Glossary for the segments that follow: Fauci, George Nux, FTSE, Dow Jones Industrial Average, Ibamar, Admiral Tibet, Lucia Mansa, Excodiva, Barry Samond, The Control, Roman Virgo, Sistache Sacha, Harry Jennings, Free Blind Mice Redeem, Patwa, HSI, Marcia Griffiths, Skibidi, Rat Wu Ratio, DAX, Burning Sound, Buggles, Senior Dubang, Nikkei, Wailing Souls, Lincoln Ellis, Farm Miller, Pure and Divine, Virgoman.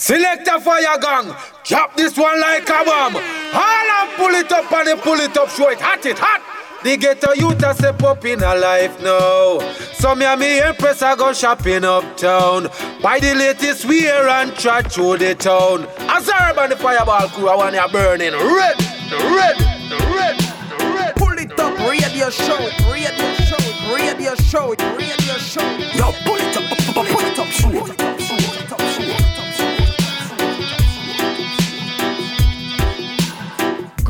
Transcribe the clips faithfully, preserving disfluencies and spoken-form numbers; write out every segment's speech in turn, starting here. Selecta Fyah Gong, drop this one like a bomb. All and pull it up and they pull it up, show it hot, it hot. The ghetto youth a step up in a life now. Some yummy empress a go shopping uptown. Buy the latest wear and trot through the town. As a urban the fireball crew, I want you burning red, the red, the red, the red. Pull it up, radio show it, radio show it, radio show it, radio show it. Yo, pull it up, pull it up, show it.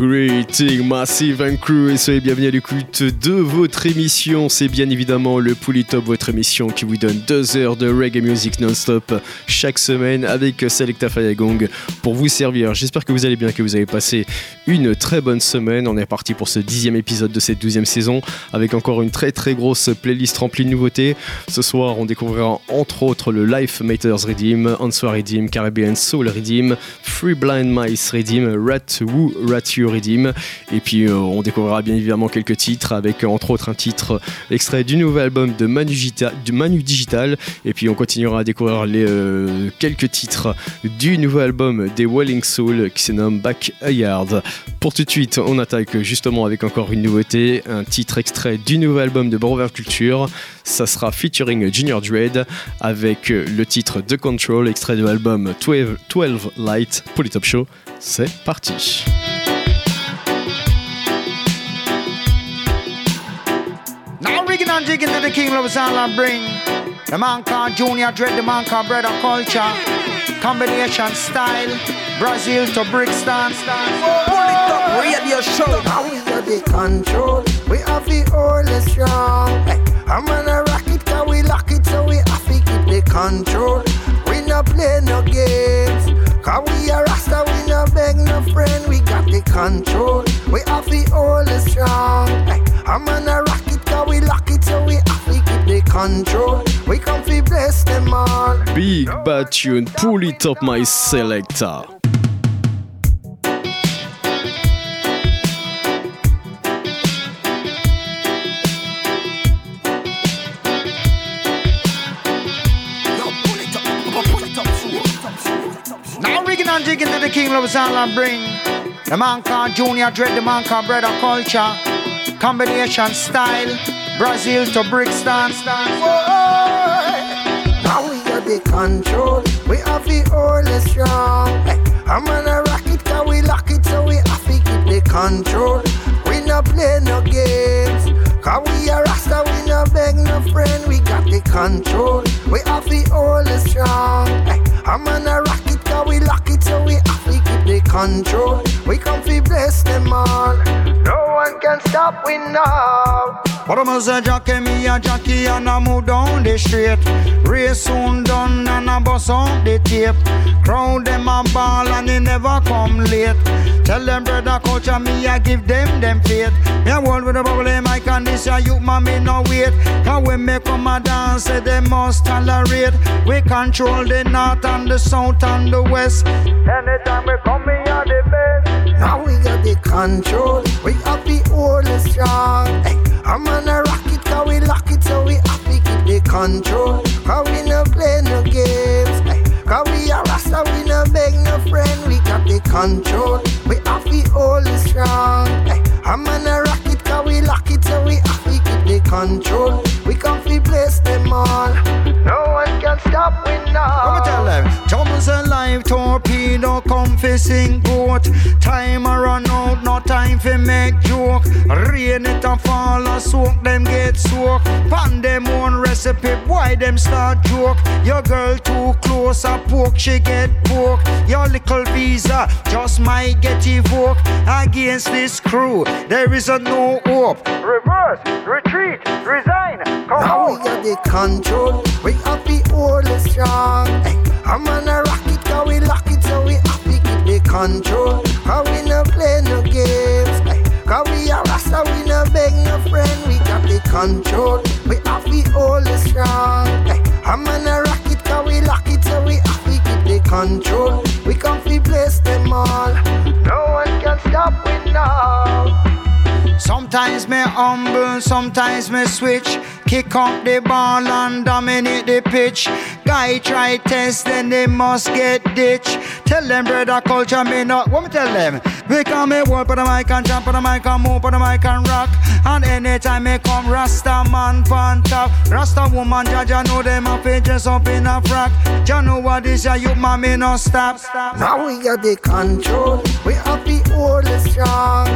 Greetings, Massive and Crew, et soyez bienvenus à l'écoute de votre émission. C'est bien évidemment le Pouli Top, votre émission qui vous donne deux heures de reggae music non-stop chaque semaine avec Selecta Fyah Gong pour vous servir. J'espère que vous allez bien, que vous avez passé une très bonne semaine. On est parti pour ce dixième épisode de cette douzième saison avec encore une très très grosse playlist remplie de nouveautés. Ce soir, on découvrira entre autres le Life Matters Riddim, Ansoa Redeem, Caribbean Soul Redeem, Free Blind Mice Redeem, Rat Wu Ratio Redeem. Et puis euh, on découvrira bien évidemment quelques titres avec euh, entre autres un titre extrait du nouvel album de Manu, Gita, de Manu Digital, et puis on continuera à découvrir les, euh, quelques titres du nouvel album des Wailing Souls qui se nomme Back A Yard. Pour tout de suite, on attaque justement avec encore une nouveauté, un titre extrait du nouvel album de Brother Culture. Ça sera featuring Junior Dread avec le titre The Control, extrait de l'album Twelve Light. Pour les Top Show, c'est parti. Rigging and jigging to the King Love Sound and bring the man called Junior Dread, the man called Brother Culture, combination style, Brazil to Brixton. Pull it up, radio show. How is the control? We have the only strong. I'm gonna rock it, cause we lock it, so we have to keep the control. We no play no games, cause we are Rasta, we no beg no friend. We got the control, we have the only strong. I'm gonna rock it, cause we lock it, so we have to keep the control. We come to bless them all. Big bad tune, pull it up my selector. And jigging to the King Love Sound and bring the man called Junior Dread, the man called Brother Culture, combination style, Brazil to Brixton. Now we have the control, we have the only strong. I'm gonna rock it, cause we lock it, so we have to keep the control. We no play no games, cause we are Rasta, we no beg no friend. We got the control, we have the only strong. I'm gonna rock it, we lock it, so we have to keep the control. We come to bless them all. No one can stop we now. But I'm a jockey, me a jockey, and I move down the street. Race soon done and I bust on the tape. Crowd them a ball and they never come late. Tell them Brother Culture, me I give them them faith. Me a world with a bubble mic and this a youth man, me no wait. Cause when me come a dance, they must tolerate. We control the north and the south and the west. Anytime we come, me a the best. Now we got the control, we have the only strong. I'm gonna rock it, cause we lock it, so we have to keep the control. Cause we no play no games, cause we are Rasta, we no beg no friend. We got the control, we have the only strong. I'm gonna rock it, cause we lock it, so we have to keep the control. We come to bless them all. No one can stop we now. Come tell them, Thomas alive, torpedo, confessing goat. Time a run out, no time for make joke. Rain it a fall, a soak, them get soaked. Pan them own recipe, why them start joke? Your girl too close, a poke, she get poke. Your little visa just might get evoked. Against this crew, there is a no hope. Reverse, retreat, resign. Now we got the control, we have the only strong. I'm gonna rock it, cause we lock it, so we have to keep the control. Cause we no play no games, cause we are Rasta, we no beg no friend. We got the control, we have the only strong. I'm gonna rock it, cause we lock it, so we have to keep the control. We come to bless them all, no one can stop we now. Sometimes me humble, sometimes me switch. Kick up the ball and dominate the pitch. Guy try test, then they must get ditched. Tell them, brother culture, me not. What me tell them? We can me wall, but I can jump, but I can move, but I can rock. And anytime me come, Rasta man pan top. Rasta woman, Jaja know them a pages up in a frack. Jaja know what this a you, man, me not stop. Now we got the control, we have the oldest strong.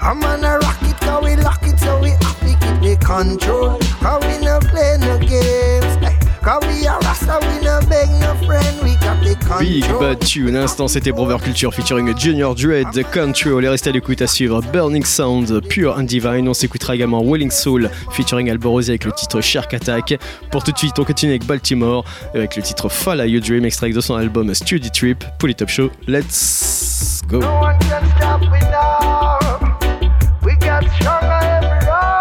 I'm gonna rock it, cause we lock it, so we have to keep the control. Cause we no play no games, cause we are Rasta, we no beg no friend, we got the control. Big Bad Tune, l'instant c'était Brother Culture featuring Junior Dread, The Control. Et restez à l'écoute, à suivre Burning Sound, Pure and Divine. On s'écoutera également Wailing Soul featuring Alborosie avec le titre Shark Attack. Pour tout de suite, on continue avec Baltimore avec le titre Fall I You Dream, extrait de son album Studio Trip. Pouli Top Show, let's go. No one can stop me now. We got stronger every hour.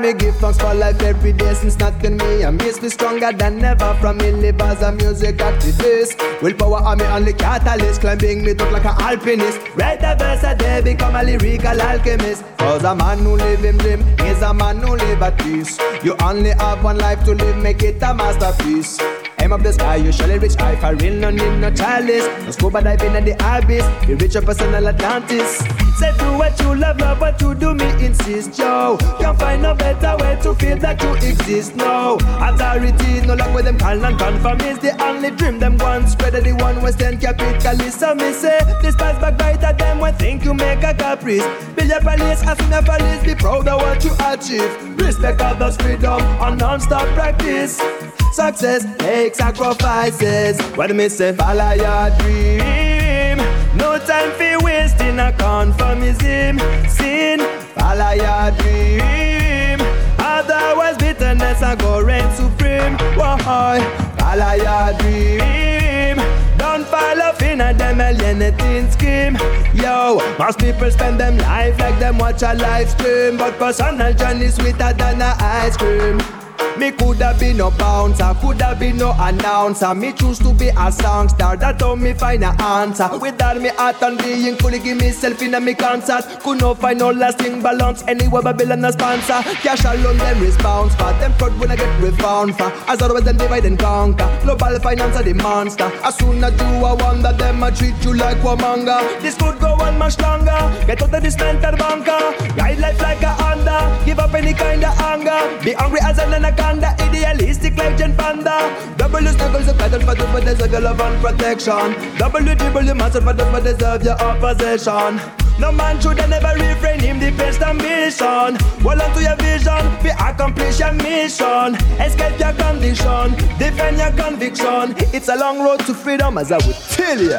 Me give thanks for life every day since nothing me I miss me stronger than ever from me live as a music activist. Willpower on me on the catalyst, climbing me talk like an alpinist. Write a verse a day, become a lyrical alchemist. Cause a man who live in dream is a man who live at peace. You only have one life to live, make it a masterpiece. Aim up the sky, you shall reach high. For real, no need no chalice. No scuba diving in the abyss. You reach a personal Atlantis. Say do what you love, love what you do, me insist, yo. Can't find no better way to feel that you exist, no. Authority, no luck with them call and confirm. It's the only dream them want. Spread the one western capitalist. So me say, this pass back right at them when think you make a caprice. Build your palace, as in a palace, be proud of what you achieve. Respect others' freedom and non-stop practice. Success make sacrifices. What me say, follow your dream. No time for wasting a conformism. Sin, follow your dream. Otherwise bitterness and go reign supreme. Why? Follow your dream. Don't fall off in a damn alienating scheme. Yo, most people spend them life like them watch a live stream. But personal journey sweeter than a ice cream. Me coulda be no bouncer, coulda be no announcer. Me choose to be a songstar, that how me find a answer. With all me heart and being fully give myself in a me concert. Could no find no lasting balance, anywhere Babylon a sponsor. Cash alone them response for, them fraud when I get refound for. As always them divide and conquer, global finance are the monster. As soon as you a wonder, them a treat you like womanga. This could go on much longer, get out of this mental bunker. Ride life like a Honda, give up any kind of anger. Be hungry as an anaconda. The idealistic like Gen Panda. Double the struggles of battle for those who deserve your love and protection. Double the dribble the muscle for those who deserve your opposition. No man should never refrain him the best ambition. Hold on to your vision, we accomplish your mission. Escape your condition, defend your conviction. It's a long road to freedom as I would tell ya.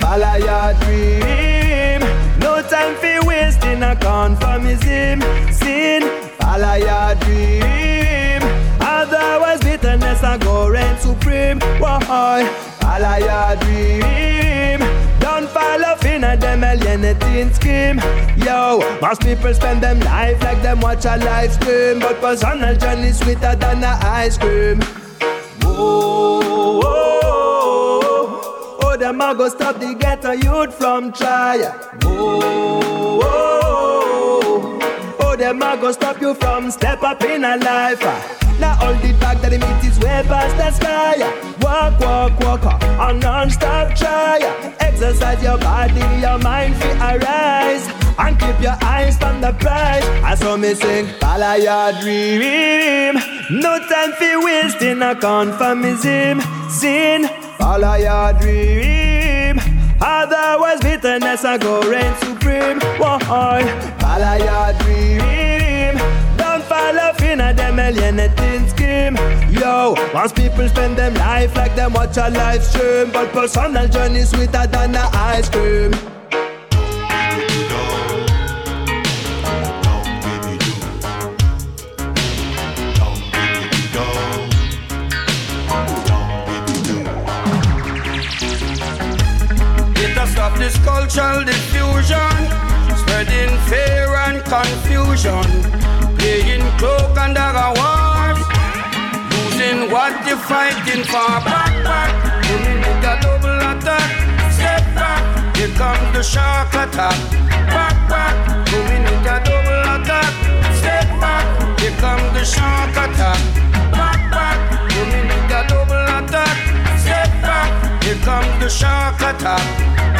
Follow your dream. No time for wasting a conformism. Sin, follow your dream. Otherwise bitterness and go reign supreme. Why? Follow your dream. Don't fall off in a damn alienating scheme. Yo, most people spend them life like them watch a live stream. But personal journey sweeter than a ice cream. Oh, oh, oh, oh, oh, them a go stop the ghetto youth from trying. Oh, oh, oh, oh, oh, them a go stop you from step up in a life. Now all the talk that they meet is way past the sky. Walk, walk, walk, and non-stop try. Exercise your body, your mind free arise. And keep your eyes on the prize. As how me sing, follow your dream. No time for wasting a conformism. Sin, follow your dream. Otherwise bitterness and go reign supreme. Why? Follow your dream. Don't fall off in a damn alienating scheme. Yo, once people spend them life like them watch a live stream, but personal journey sweeter than the ice cream. Stop this cultural diffusion, spreading fear and confusion, playing cloak under a war, losing what you're fighting for. Back, back, you need a double attack. Step back, here comes the shark attack. Back, back, you need a double attack. Step back, here comes the shark attack. Back, back, you need a double attack. Step back. Here comes the shark attack.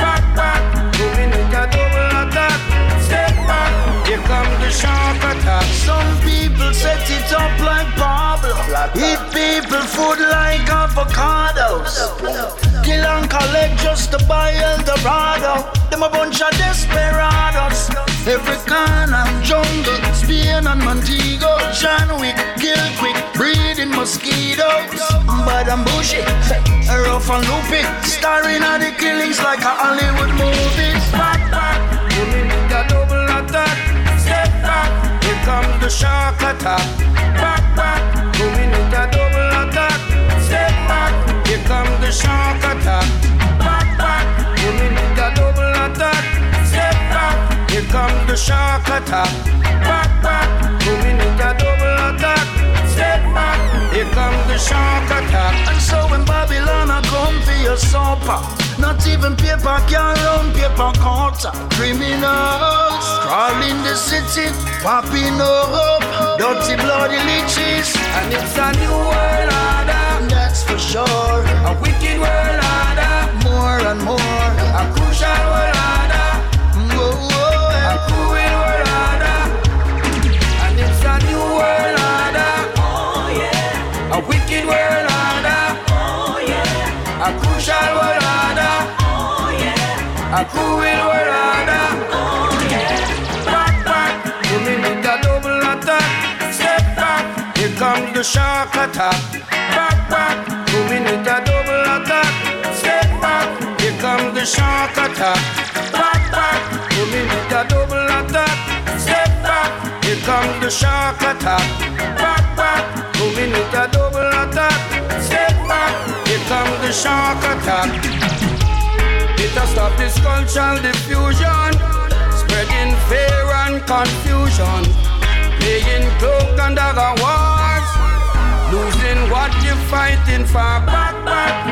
Back, back, two minutes a double attack. Step back, here comes the shark attack. Some people set it up like Pablo. Eat people food like avocados. Kill and collect just to buy El Dorado. Them a bunch of desperados. Every corner, jungle, Spain and Montego, John Wick, kill quick, breeding mosquitoes. Bad and bushy, rough and loopy. Starring at the killings like a Hollywood movie. Back, back, you need a double attack. Step back, here comes the shark attack. Back, back, you need a double attack. Step back, here comes the shark attack. Back, back, you need a double attack. Step back, here comes the shark attack. Back, back, you need a double attack. Step back, here comes the shark attack. And so in Babylon I come for your supper. Not even paper can run paper cutter. Criminals crawling the city, popping up dirty bloody leeches. And it's a new world order, that's for sure. A wicked world order, more and more. A crucial world order, whoa, whoa. A cruel world order, and it's a new world order. Oh yeah, a wicked world order. Oh yeah, a crucial world order. A cruel world order, oh yeah. Back, back, you need a double attack. Step back, here comes the shark attack. Back, back, you need a double attack. Step back, here comes the shark attack. Back, back, you need a double attack. Step back, here comes the shark attack. Back, back, you need a double attack. Step back, here comes the shark attack. To stop this cultural diffusion, spreading fear and confusion, playing cloak under the wars, losing what you're fighting for. Back, back.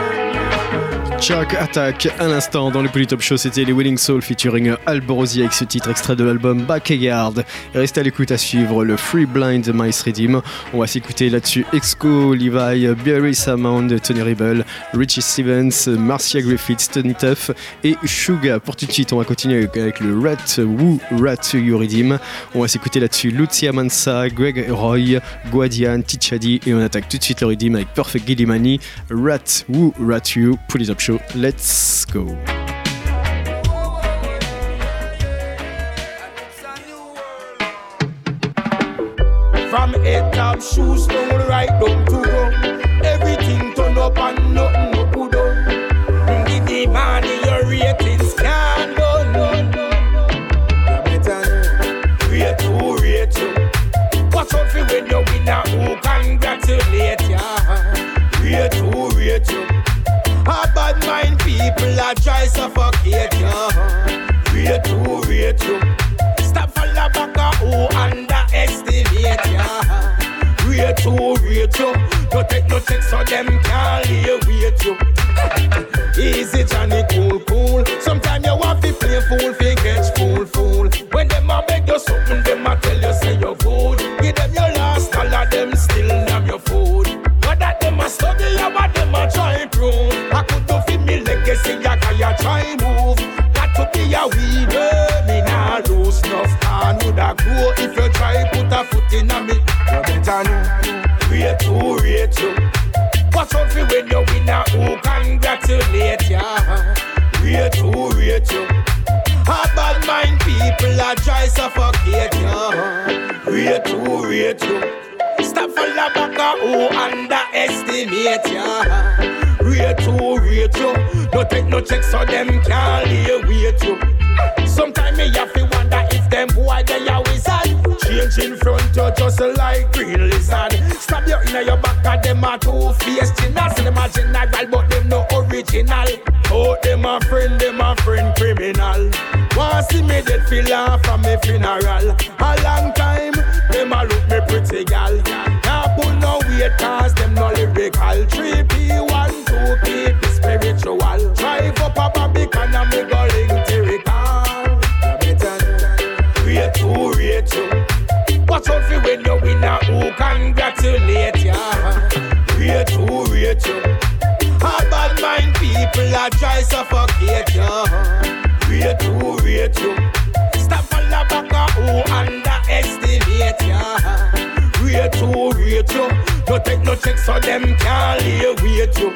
Shark Attack, à l'instant dans le Pouli Top Show, c'était les Wailing Souls featuring Alborosie avec ce titre extrait de l'album Back A Yard. Et restez à l'écoute, à suivre le Free Blind Mice Redeem. On va s'écouter là-dessus Exco, Levi, Barry Samond, Tony Rebel, Richie Stevens, Marcia Griffiths, Tony Tuff et Suga. Pour tout de suite, on va continuer avec le Rat Wu Ratio Redeem. On va s'écouter là-dessus Lucia Mansa, Greg Roy, Guadian, Tichadi, et on attaque tout de suite le Redeem avec Perfect Gilimani, Rat Wu Ratio, Pouli Top Show. Let's go. From head top shoes down right down to go. Everything turn up and nothing no put on. Give the man your ratings can't go none. You better know, rate you, rate you. Watch out for when you win a who congratulate ya. Rate you, rate you. A bad mind people are try suffocate ya. Rate you, rate you. Stop for la baka who underestimate. Rate you, rate you. Don't take no checks so them can't leave with you. Easy Johnny, cool, cool. Sometimes you want to play fool, fi catch fool, fool. When them a beg you something, them a tell you say you're food. Give them your last, all of them still damn your food. What that them a study, you what them a try prove. I could do fit me legacy, I can't try move. Got to be a weaver, me nah lose enough. And would I grow if you try put a foot in a me? Rate you, rate you. Watch out for when you win a who congratulate ya. Rate you, rate you. A bad mind people are try suffocate ya. Rate you, rate you. Stop for Kabaka who underestimate ya. Rate you, rate you. Don't take no checks so them can't lay with you. Sometimes me have to wonder if them boy they a wizard. Change in front you just like green lizard. Stab you in your back at them a two-faced chinas. Them a general but them no original. Oh, them a friend, them a friend criminal. Once see me dead feel off from me funeral. A long time, them a look me pretty gal. Now put no weight cause them no lyrical. Three P, one, two P, the spiritual. Drive up a babic and a me go link terrical. Rate you, rate you. Watch out for when you win a who congratulate ya. Rate you, rate you. A bad mind people a try suffocate ya. Rate you, rate you. Stop all the back who underestimate ya. Rate you, rate you. Don't take no checks so them can't lay with you.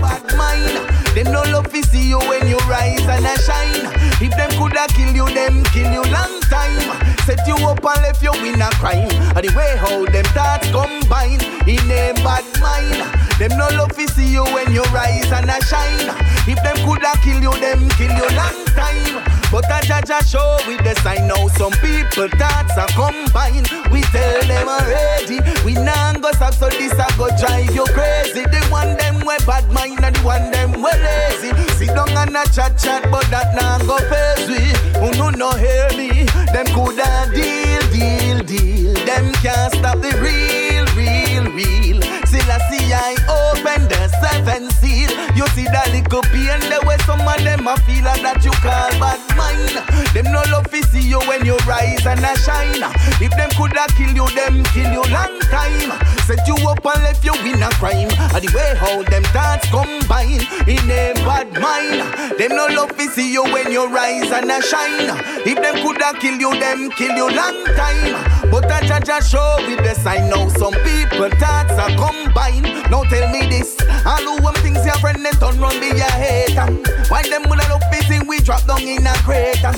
Bad mind, them no love to see you when you rise and a shine. If them coulda kill you, them kill you long time. Set you up and left you in a crime. And the way how them thoughts combine in a bad mind. Them no love to see you when you rise and a shine. If them coulda kill you, them kill you long time. But a judge a show with the sign. Now some people thoughts are combined. We tell them already, we nah go suck so this a go drive you crazy. The one them we bad mind and the one them we lazy. Sit down and a chat chat but that nah go face we. Who no no hear me? Them coulda deal deal deal. Them can't stop the real real real. Till I see I open the seven seal. You see that little pain the way some of them a feel that you call bad mind. Them no love to see you when you rise and a shine. If them coulda kill you, them kill you long time. Set you up and left you in a crime. And the way how them thoughts combine in a bad mind. Them no love to see you when you rise and a shine. If them coulda kill you, them kill you long time. But a judge a show with the sign. Now some people thoughts are combined. Now tell me this, all who them things your friend they turn round be your hater. Why them woulda love to see we drop down in a crater?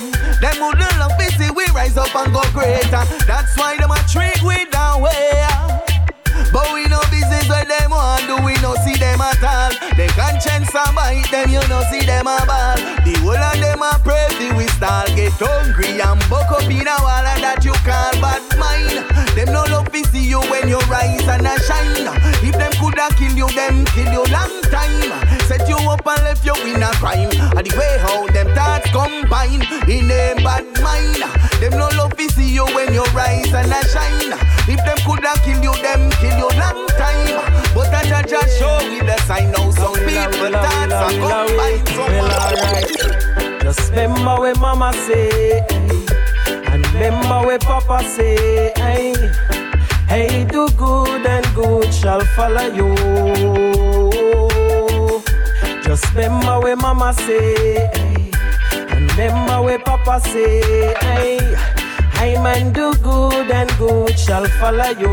Them woulda love to see we rise up and go greater. That's why them a treat we down way. But we no business with them one, do we no see them at all? Them conscience a bite them, you no see them a ball. The whole of them a pray till we stall. Get hungry and buck up in a wall and that you call bad mind. Them no love to see you when you rise and a shine. If them coulda kill you, them kill you long time. Set you up and left you in a crime. And the way how them thoughts combine in a bad mind. Them no love to see you when you rise and a shine. If them coulda kill you, them kill you long time. But I judge a show with the sign. Now some people dance and come by someone. Just remember what mama say, and remember what papa say. Hey, do good and good shall follow you. Just remember what mama say, and remember what papa say. Hey, man, do good and good shall follow you.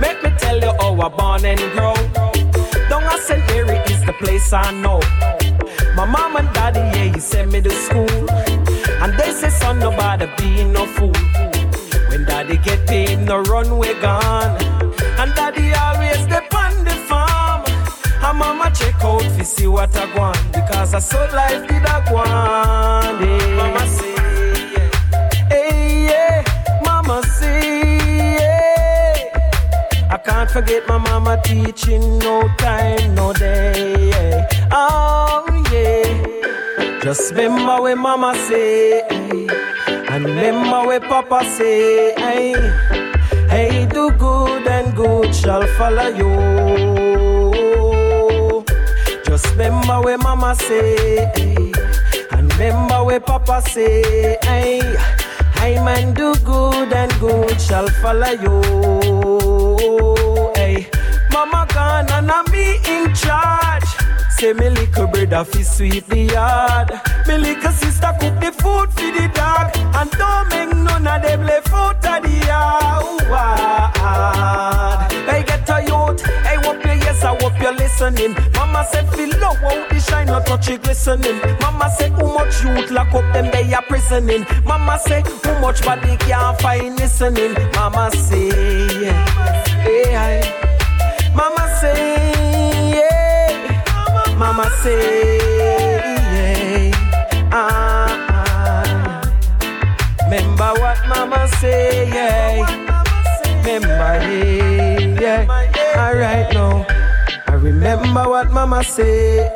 Make me tell you how I born and grow. Down at Saint Mary is the place I know. My mom and daddy, yeah, you sent me to school. And they say, son, nobody be no fool. When daddy get paid, no runway gone. And daddy always depend the farm. And mama check out to see what I want. Because I saw life did I want. Yeah. Mama say, yeah. Hey, yeah, mama say. I can't forget my mama teaching, no time, no day. Oh yeah. Just remember what mama say, and remember what papa say. Hey, do good and good shall follow you. Just remember what mama say, and remember what papa say. Hey, man, do good and good shall follow you. Hey, mama gone and I'm me in charge. Say me little brother fi sweep the yard. Me little sister cook the food for the dog. And don't make none of them left out of the yard. Hey, get a youth. Hey, hope you yes, I hope you're listening. Mama said fi low out the shine out touch it glistening. Mama say, how much youth lock up them they are prisoning. Mama say, how much body can't find listening. Mama say, hey, Mama say, yeah. Mama say, yeah. Ah, ah. Remember what Mama say, yeah. Remember, yeah. Alright now. I remember what Mama say.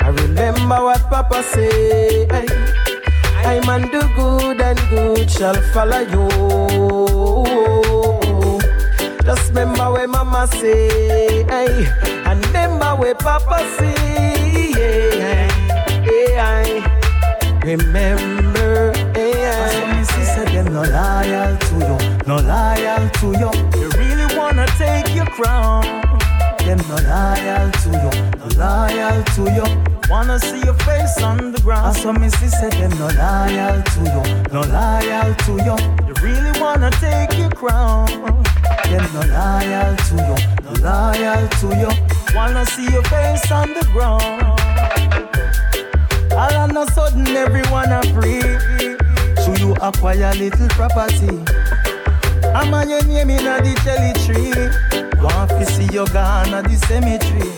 I remember what Papa say. I man do good and good shall follow you. Just remember what Mama say, and remember what Papa say. Remember, yeah. So sister, them no loyal to you, no loyal to you. You really wanna take your crown. Them no loyal to you, no loyal to you. Wanna see your face on the ground. I saw Missy said them no loyal to you, no loyal to you. You really wanna take your crown. Them no loyal to you, no loyal to you. Wanna see your face on the ground. All on a sudden everyone a free. So you acquire little property. I'm on your name in a jelly tree. Want to see your gun at the cemetery.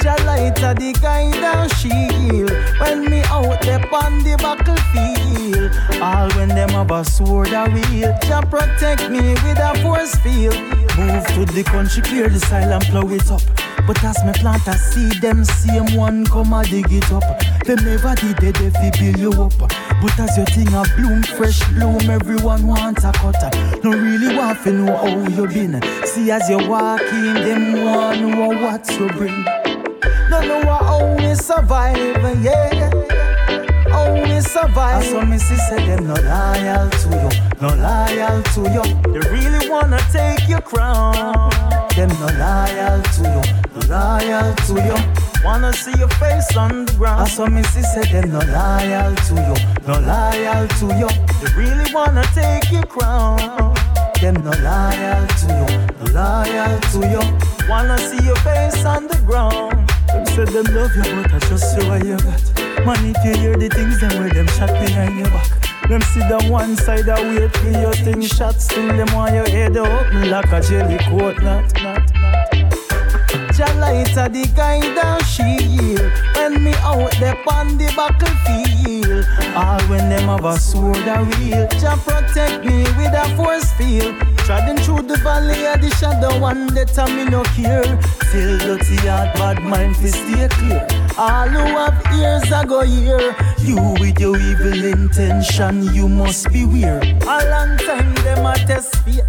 Jalita the guidance shield. When me out there on the battlefield. All when them have a sword a wheel. Jah protect me with a force field. Move to the country, clear the soil and plow it up. But as me plant a seed, them same one come a dig it up. Them never did they defi build you up. But as your thing a bloom, fresh bloom, everyone wants a cut. No really want to know how you been. See as you walk in, them want know what you bring. No know how we survive, yeah. How we survive. As so me see say them no loyal to you, no loyal to you. They really wanna take your crown. Them no loyal to you, no loyal to you. Wanna see your face on the ground. I saw Missy said them no loyal to you, no loyal to you. They really wanna take your crown. Them no loyal to you, no loyal to you. Wanna see your face on the ground. Them said them love you, but I just see what you got. Man, if you hear the things them where them shot behind your back. Them sit down one side a wait for your thing shots. Sting them on your head open like a jelly coat knot. Jalita the guidance shield. When me out there on the battlefield. All when them have a sword a wheel. Jah protect me with a force field. Treading through the valley of the shadow and the time me no care. Still dirty heart, bad mind fi stay clear. All who have ears I go hear. You with your evil intention, you must beware. A long time them a test fate.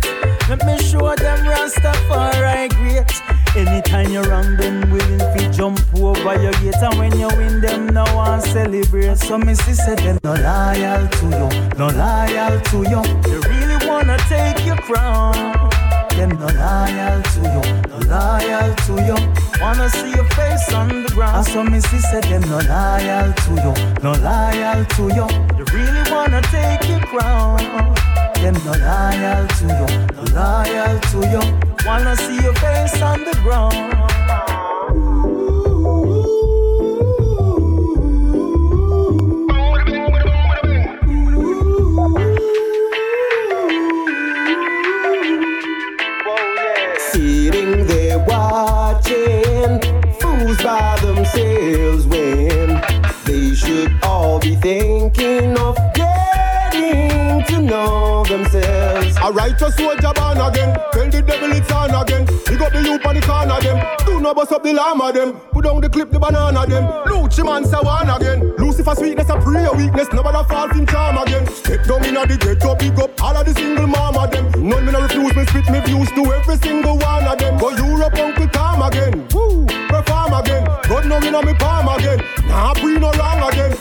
Let me show them Rastafari great. Anytime you wrong them willing to jump over your gate. And when you win them now and celebrate. So Missy said them no loyal to you, no loyal to you. They really wanna take your crown. Them no loyal to you, no loyal to you. Wanna see your face on the ground. I saw Missy said them no loyal to you, no loyal to you. They really wanna take your crown. Them no loyal to you, no loyal to you. Wanna see your face on the ground. By themselves when they should all be thinking of getting to know themselves. A righteous soldier born again, tell the devil it's on again. He got the youth on the corner them, do not bust up the lamb of them. Put down the clip, the banana them, Lucia Mansa one again. Lucifer sweetness a prayer weakness, nobody falls in charm again. Step down in the ghetto, big up all of the single mama them. None me no refuse me, spit me views to every single one of them. Go Europe, Uncle Tom again, woo! Farm again, God no win on me palm again. Nah, we no wrong again.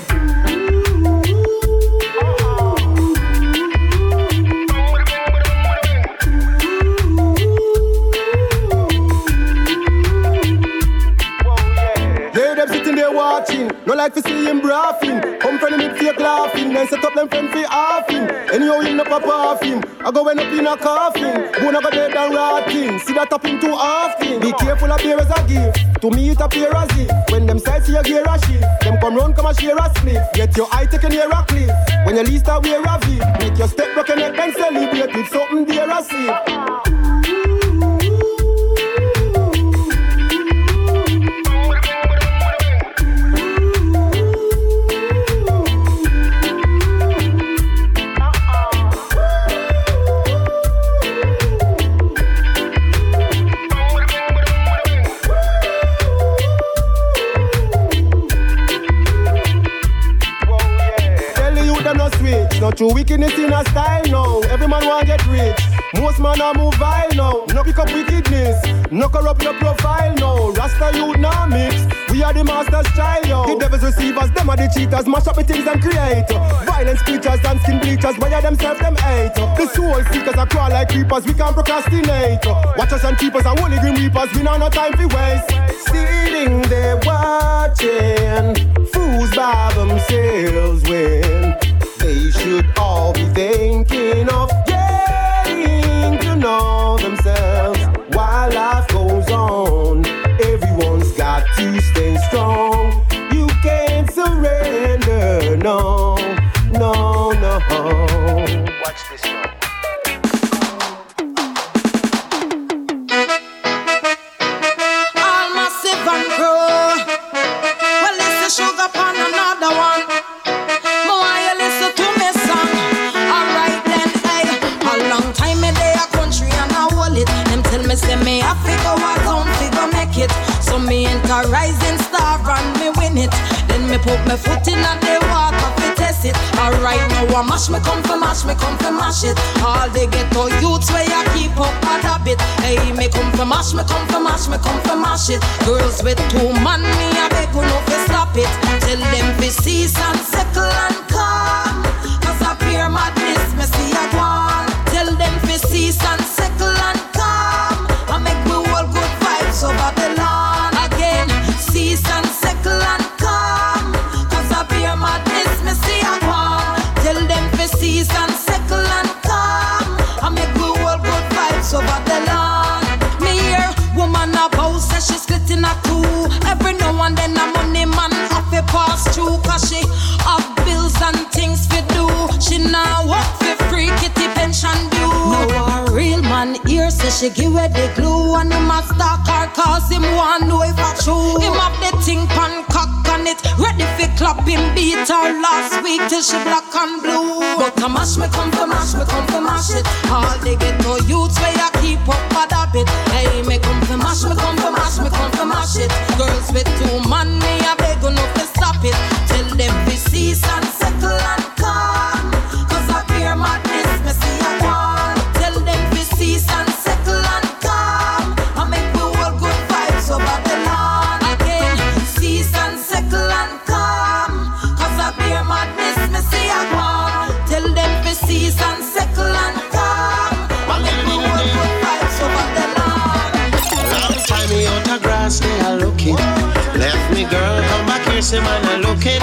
Yeah, them sitting there watching, no like to see him bluffing. Come friend him fake laughing. Then set up them friend for half him. Anyhow, him no pop off him. I go end up in a coffin. Boon I go dead and rotting. See that up him too often. Be careful of beer as a gift. To me it appear as if when them sides see your gear a shift, them come round come and share a split. Get your eye taken near a cliff. When you least aware of it, make your step broken neck and celebrate with something there I see. Not true wickedness in a style now. Every man want get rich. Most man a move vile now. No pick up wickedness. No corrupt your profile now. Rasta youth now mix. We are the master's child yo. The devil's receivers, them are the cheaters. Mash up the things and create. Violence creatures and skin bleachers. Wire themselves them hate. The soul seekers are crawl like creepers. We can't procrastinate. Watchers and keepers and holy grim reapers. We now no time for waste. Sitting there watching fools by themselves when they should all be thinking of getting to know themselves. While life goes on, everyone's got to stay strong. You can't surrender, no, no, no. Watch this one. All massive and grow. Well, it's the sugar pan another one. Me Africa was on figure make it. So me enter rising star and me win it. Then me put my foot in and they walk up to test it. Alright now I mash me come for mash, me come for mash it. All the ghetto youths where I keep up a habit. Hey me come for mash, me come for mash, me come for mash it. Girls with two man me I beg you no fi stop it. Tell them fi cease and sickle and come. Cause I fear madness me see a one. Tell them fi cease and sickle and come. I make me all good vibes over the lawn again. Cease and sickle and come. Cause I be a madness, me see a one. Tell them to cease and sickle and come. I make me all good vibes over the lawn. Me hear woman about says she's splitting a two. Every now and then a money man off a pass through. Cause she have bills and things to do. She now work for free kitty pension due. Now a real man here says she give her the glue and him a stalker cause him want know if I true. Him have the thing pan cock on it, ready for clap him beat her last week till she black and blue. But a mash me come for mash, me come for mash it. All they get no youths where I keep up bad habit. Hey me come for mash, me come for mash, me come for mash it. Girls with two man me I beg you not to stop it. Tell them to cease and settle and come. Cause I fear madness me see a one. Tell them to cease and settle and come. I make the whole good vibes over the lawn again. Cease and settle and come. Cause I fear madness me see a one. Tell them to cease and settle and come. I make the whole good vibes over the lawn. Long time me on the grass they are looking. Left me girl come back here say man I look it.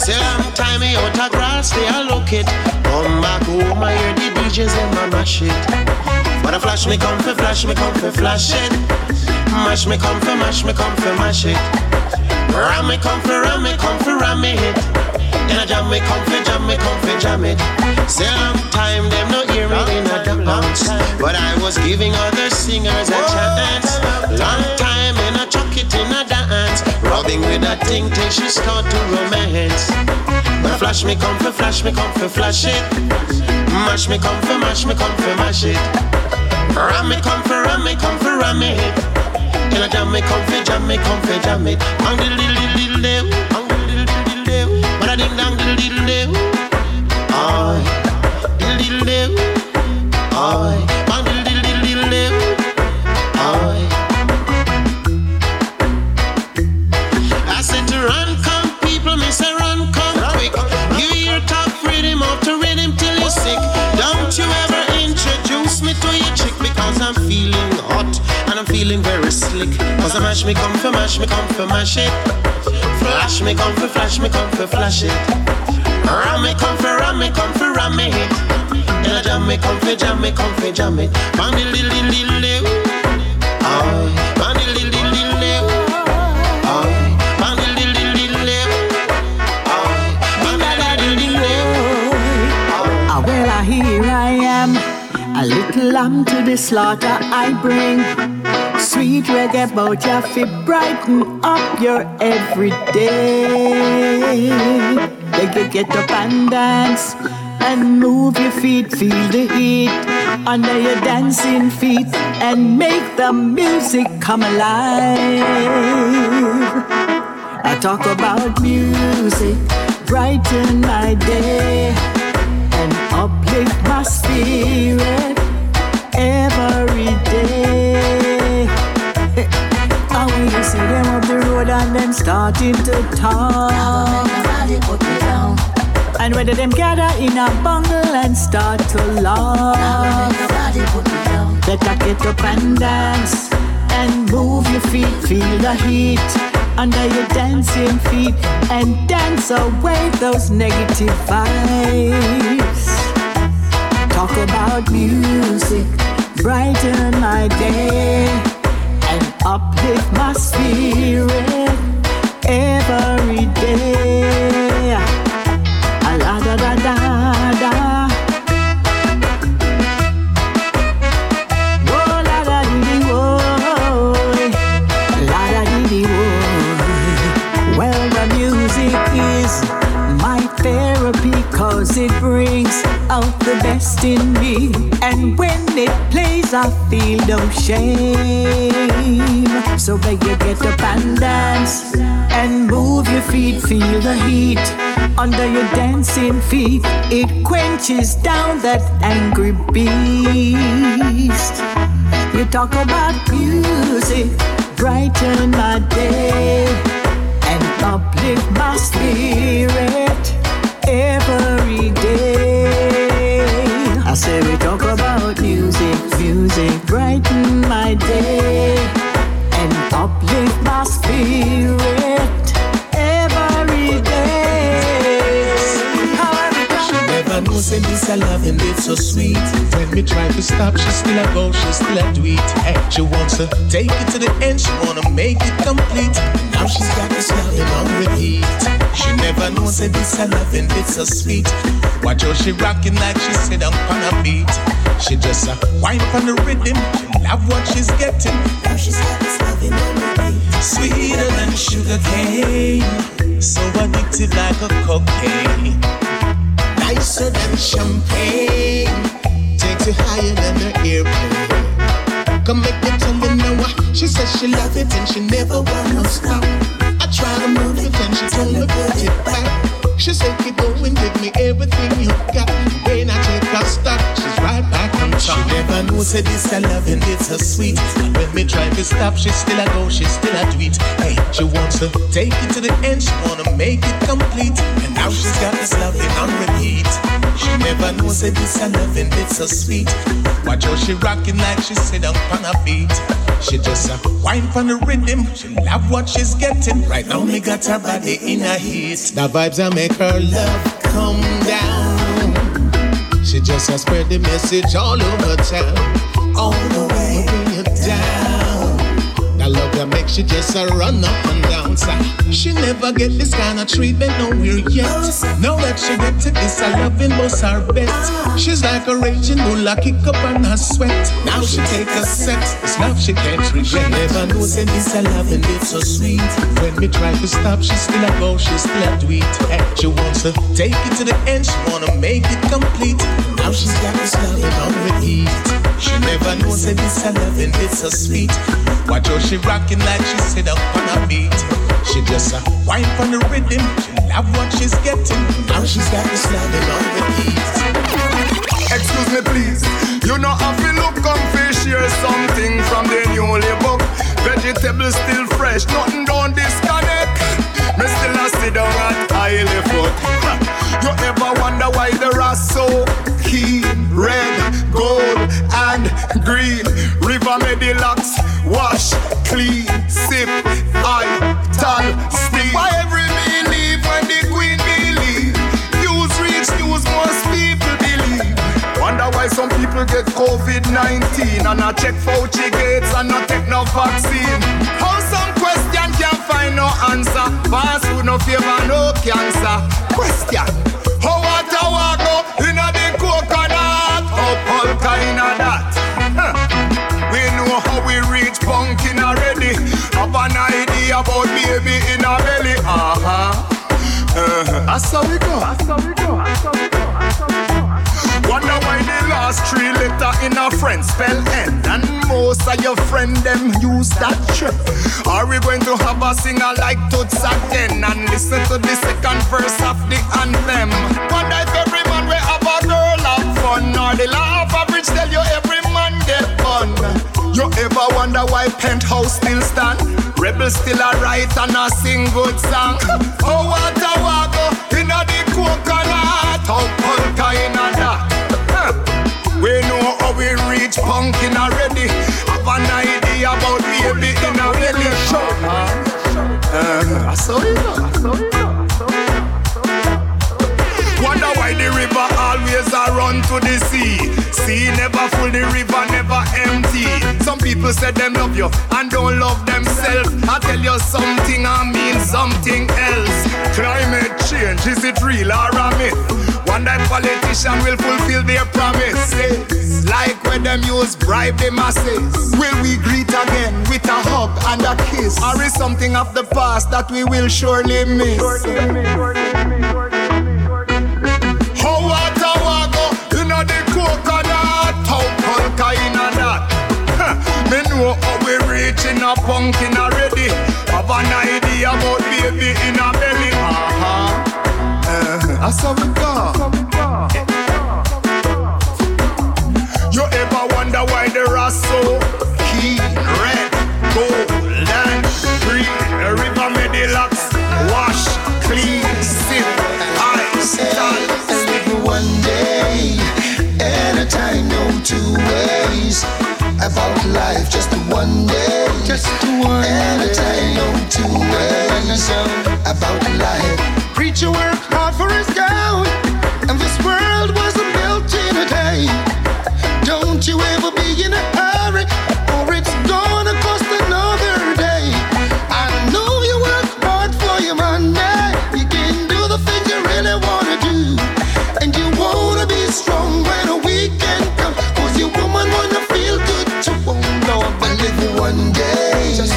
Say long time me out a grass, they a look it. Come back home, I hear the D Js and I mash it. But a flash me come for flash, me come for flash it. Mash me come for mash, me come for mash it. Ram me come for ram, me come for ram it. In a jam me come for jam, me come for jam it. Say long time, them no hear me in a the bounce. But I was giving other singers a chance. Long time in a chuck it in a dance. Rubbing with that thing till she start to romance. But flash me come for flash me come for flash it. Mash me come for mash me come for mash it. Ram me come for ram me come for ram it. Till I jam me come for jam me come for jam it. Bang the little little little bang the little little little. But I ding dang the little little. Aye, the little little. Aye, bang the little little little. Aye. I said to run come people, me say run come. Don't you ever introduce me to your chick because I'm feeling hot and I'm feeling very slick. Cause I mash me come for mash me come for mash it. Flash me come for flash me come for flash it. Ram me, come for ram me, come for ram me. Yeah, jam me, come for jam me, come for jam me. Bandi li li li li. Oh, bandi li li li li. Oh, bandi li li li li. Oh, bandi li li li. Ah well, I here I am, a little lamb to the slaughter I bring. Sweet reggae about ya fi brighten up your everyday. Reggae get up and dance and move your feet, feel the heat under your dancing feet and make the music come alive. I talk about music, brighten my day and uplift my spirit every day. And we see them up the road and them starting to talk. And whether them gather in a bungle and start to laugh. Better get up and dance and move your feet, feel the heat under your dancing feet and dance away those negative vibes. Talk about music, brighten my day. Uplift my spirit every day. A la da da da da. Oh la da dee dee woe. La da dee dee woe. Well, the music is my therapy, cause it brings out the best in me. And when it plays, I feel no shame. So beg you get up and dance and move your feet, feel the heat under your dancing feet. It quenches down that angry beast. You talk about music, brighten my day and uplift my spirit every day. I say we talk about music, music, brighten my day. Uplift my spirit every day. How every time she never knows and this I love and it's so sweet. When we try to stop, she still a go, she still a do it. And she wants to take it to the end, she wanna make it complete. Now she's got this loving on repeat. She never knows and this I love and it's so sweet. Watch how she rocking like she sit down on her beat. She just a whine on the rhythm. She love what she's getting. Now she's got this loving on repeat. Sweeter than sugar cane, so addicted like a cocaine. Nicer than champagne, takes it higher than the airplane. Come make me tell you now. She says she loves it and she never wanna stop. I try to move it and she tell me put it back. She said, keep going, give me everything you got. When I take a stop, she's right back on top. She never knows that this I love and it's so sweet. When me try to stop, she still a go, she still a tweet. Hey, she wants to take it to the end, she wanna make it complete. And now she's got this loving on repeat. She never knows that this I love and it's so sweet. Watch how she rocking like she sit up on her feet. She just a whine from the rhythm. She love what she's getting. Right now me got her body in a heat. The vibes are make her love come down. She just a spread the message all over town. All the way bring it down. The love that makes she just a run up and down. So she never get this kind of treatment nowhere yet. Now that she get to this, I love it was her best. She's like a raging bull, I kick up and I sweat. Now she take a set, it's love she can't regret. She never knows that this I love and it's so sweet. When we try to stop, she still a go, she still a do it. And she wants to take it to the end, she wanna make it complete. Now she's got this love and on repeat. She never knows that this I love and it's so sweet. Watch how she rocking like she sit up on her beat. She just a whine from the rhythm. She love what she's getting. Now she's got this loving on the keys. Excuse me please, you know I feel look comfy. Share something from the newly book. Vegetables still fresh, nothing don't disconnect. Me still a sit down at aisle foot. You ever wonder why there are so keen? Red, gold and green. River Medilax, wash, clean, sip, I, tall, steam. Why every me leave when the queen believe? You some people get covid nineteen, and I check Fauci gates and not take no vaccine. How some question can't find no answer, pass who no favor no cancer. Question, how water walk up in the coconut, up all kind of that. Huh. We know how we reach punkin already, have an idea about baby in a belly. Uh-huh. Uh-huh. That's how we go, that's how we go, that's how we go. Wonder why the last three letter in a friend spell N, and most of your friend them use that trick. Are we going to have a singer like Toots again and listen to the second verse of the anthem? Wonder if every man will have a girl have fun, or the law of average tell you every man get fun. You ever wonder why Penthouse still stand? Rebels still a write and a sing good song. Oh what a wago in a the coconut, how polka in a that. We know how we reach punkin already. Have an idea about baby in a belly show. Uh, I saw it, I saw it, I saw it. Wonder why the river always a run to the sea. Sea never full, the river never empty. Some people say them love you and don't love themselves. I tell you something, I mean something else. Climate change, is it real or a myth? One day politician will fulfill their promises, like when them use bribe the masses. Will we greet again with a hug and a kiss, or is something of the past that we will surely miss? How water wago in the coconut, how polka in a that. Me know how we reaching a pumpkin already, have an idea about baby in a belly. Uh-huh. I saw it go. You ever wonder why there are so key, red, gold, land, green, the river made the locks, wash, clean, sip, ice, dance. And live one day at a time, no two ways. I found life just one day, just one at a time, no two ways. About life. Preacher worked hard for his gown, and this world wasn't built in a day. Don't you ever be in a hurry, or it's gonna cost another day. I know you work hard for your money. You can do the things you really wanna do, and you wanna be strong when a weekend comes, cause your woman wanna feel good too. No, I live one day, just one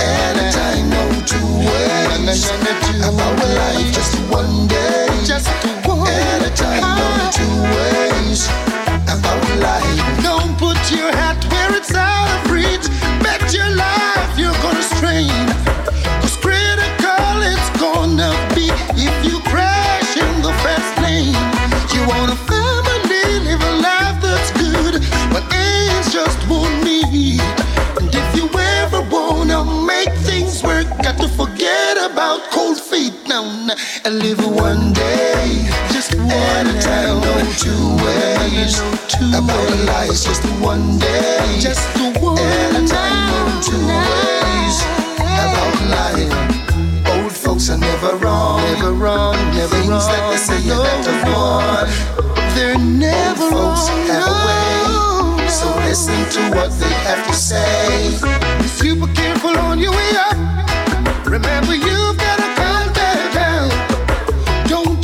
at a time, no two ways. About life, just one day, just one at a time, no two ways. About life, don't put your hat where it's out of reach. Bet your life you're gonna strain, cause critical it's gonna be if you crash in the fast lane. You want a family, live a life that's good, but it's just one need. And if you ever wanna make things work, got to forget about cold feet now, and live one day, just one at a time, no two ways. About life, just one day, just one at a time, no two ways. About life, old folks are never wrong, never wrong, never things wrong. Things that they say are not a wrong, they're never old wrong. Folks have no. A way, so listen to what they have to say. Be super careful on your way up. Remember you've got a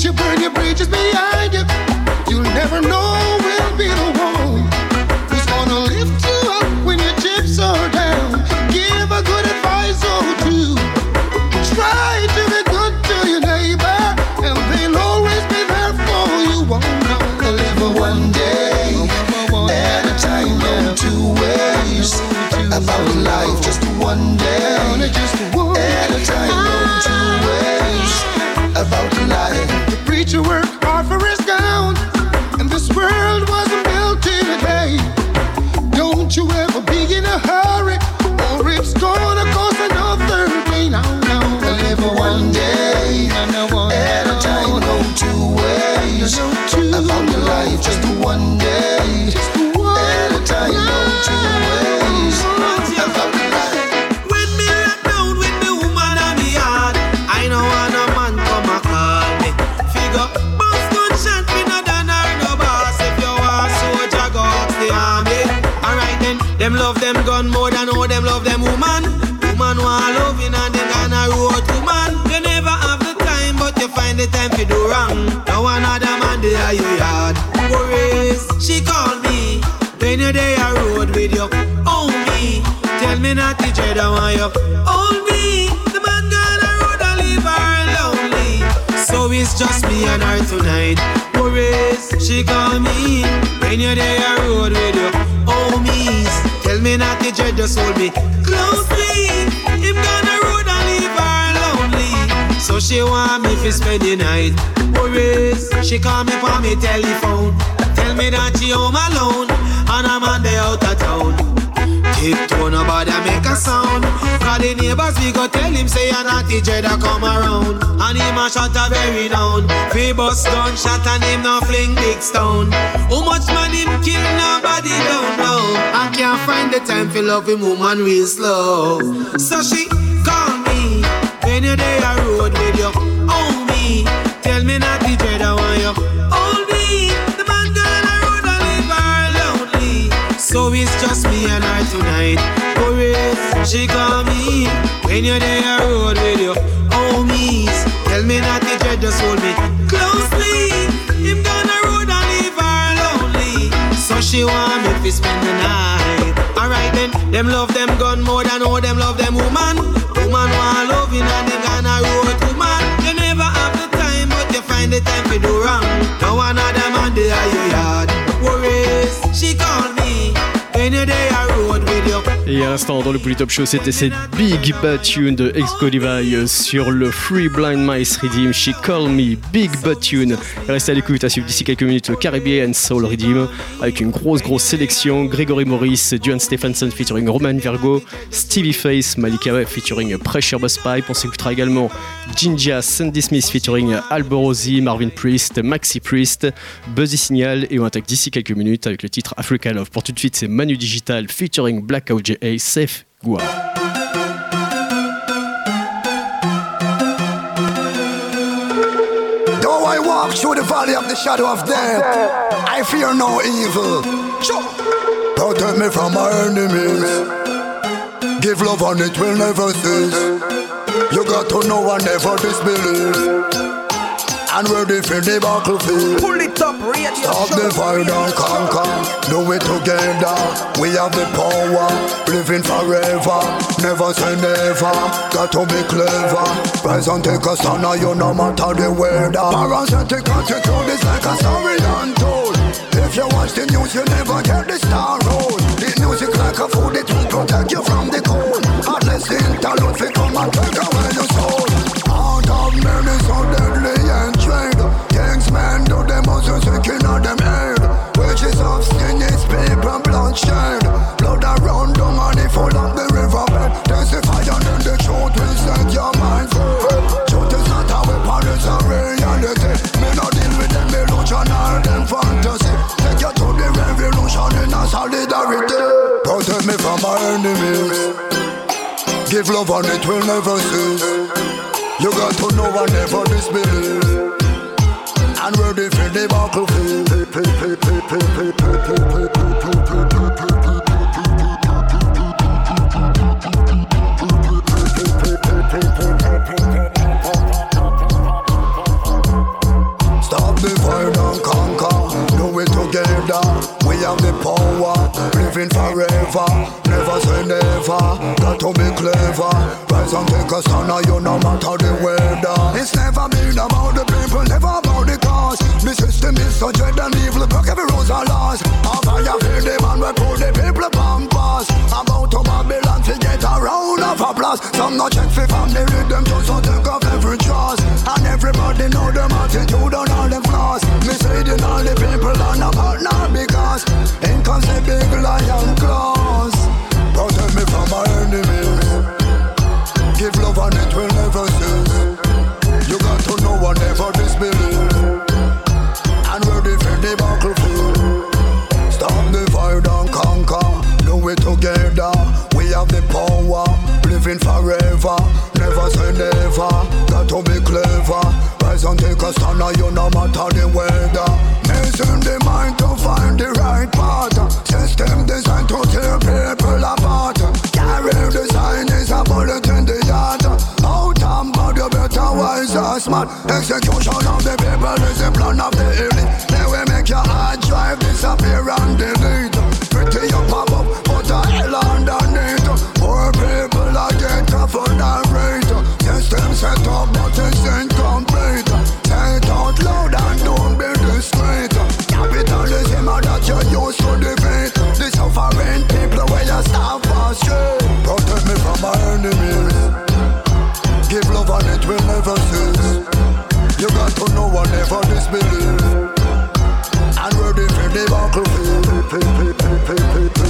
you burn your bridges behind you. You'll never know who'll be the one who's gonna lift you up when your chips are down. Give a good advice or two. Try to be good to your neighbor, and they'll always be there for you. Wanna live one day at a time, no two ways. About life, just one day at a time, no two ways. About life. You work hard for his gown, and this world wasn't built in a day. Don't you ever be in a hurry, or it's gonna cause another day. Now, now, I live one day at a time, no two ways. I found the life just one day at a time, no two ways. I found the life. When me locked down with the woman on the yard, I know I know. Bust gun shot, me no done her no boss. If you are soldier, go Them love them gun more than how them love them woman. Woman want loving and they gonna road to man. You never have the time but you find the time to do wrong. Now another man they are you yard. Worries, she called me. When you day a road with you, own me. Tell me not to dread I want you. Own me, the man gonna road and leave her lonely. So it's just me and her tonight. Worries, she called me. When you day a road with you, own me. Tell me not to dread, just hold me closely. Him gonna road and leave her lonely. So she want me to spend the night. Worries, she called me for me telephone. Tell me that she home alone. And I'm on the out of town. Tiptoe, nobody make a sound. Cause the neighbors we go tell him say you're not the dread that come around. And him a shot a very down. Free bus done shot and him no fling big stone. How much man him kill nobody don't know. I can't find the time for love him woman real slow. So she call me. When you day a road with you, own me. Tell me not the dread I want you. Own me. The man gonna road and leave her lonely. So it's just me and her tonight. Boris, she call me. When you're there, I road with you. Homies, tell me not to dread, just hold me closely. Him gonna road and leave her lonely. So she want me to spend the night. Alright then, them love them gun more than all them love them woman. Woman want loving and they gonna road to man. You never have the time, but you find the time to do wrong. Now another man they are your yard. Boris, she call me. Et à l'instant dans le Pouli Top Show, c'était cette Big Bad Tune de Excodiva sur le Free Blind Mice Redeem, She Call Me, Big Bad Tune. Restez à l'écoute, à suivre d'ici quelques minutes le Caribbean Soul Redeem avec une grosse grosse sélection. Gregory Morris, Duane Stephenson featuring Roman Virgo, Stevie Face, Malika Web featuring Pressure Best Pipe. On s'écoutera également Jinja, Sandy Smith featuring Alborosie, Marvin Priest, Maxi Priest, Buzzy Signal, et on attaque d'ici quelques minutes avec le titre Africa Love. Pour tout de suite, c'est Manu Digital featuring Blackout J A, Safe Gua. Though I walk through the valley of the shadow of death, I fear no evil. Protect me from my enemies. Give love and it will never cease. You got to know and never disbelieve. And ready for the battlefield. Pull it up, read your show. Stop the fire, don't conquer. Do it together. We have the power. Living forever. Never say never. Got to be clever. Rise and take a stand. Now you no matter the weather. Parasitic attitude is like a story untold. If you watch the news, you never get the star road. The music like a food, it will protect you from the cold. At least the interlude will come and take away your soul. Out of many so deadly and trade. Kingsmen do them also seeking out them aid. Witches of sin is paper bloodshed. Blood around the money full of the riverbed. There's the fire and the truth will set your mind free. Truth is not a weapon, it's a reality. Me no deal with them illusion or them fantasy. Take you to the revolution in a solidarity. Protect me from my enemies. Give love and it will never cease. You got to know and never disbelieve. And ready for the battlefield. Stop the fire and conquer. Do it together. We have the power. Living forever. Never say never, got to be clever. Rise and take a stand, now you no matter the weather. It's never been about the people, never about the cause. The system is so dread and evil, broke every rules and laws. How fire feel the man, we pull the people upon pass. About to Babylon, we get a round of applause. Some no check for family, read them just so take off every trust. And everybody know them attitude and all them flaws. Misleading all the people and about not because income's a big lion claws. Protect me from my enemies. Give love and it will never cease. You got to know and never disbelieve. And ready for the battlefield. Stop the fire and conquer. Do it together. We have the power. Living forever. Never say never. Got to be clever. Rise and take a stand. Now you no matter the weather. It's in the mind to find the right path. System designed to tear people. man. Execution of the people is the plan of the elite. They will make your hard drive disappear and delete. Pretty you pop up, put a hell underneath. Poor people are get tough on the rate. System set up but it's incomplete. Say it out loud and don't be discreet. Capitalism that you used to defeat. The suffering people where you starve for shit. Protect me from my enemies. Give love and it will never cease. You got to know and never disbelieve. And ready for the buckle feel. It's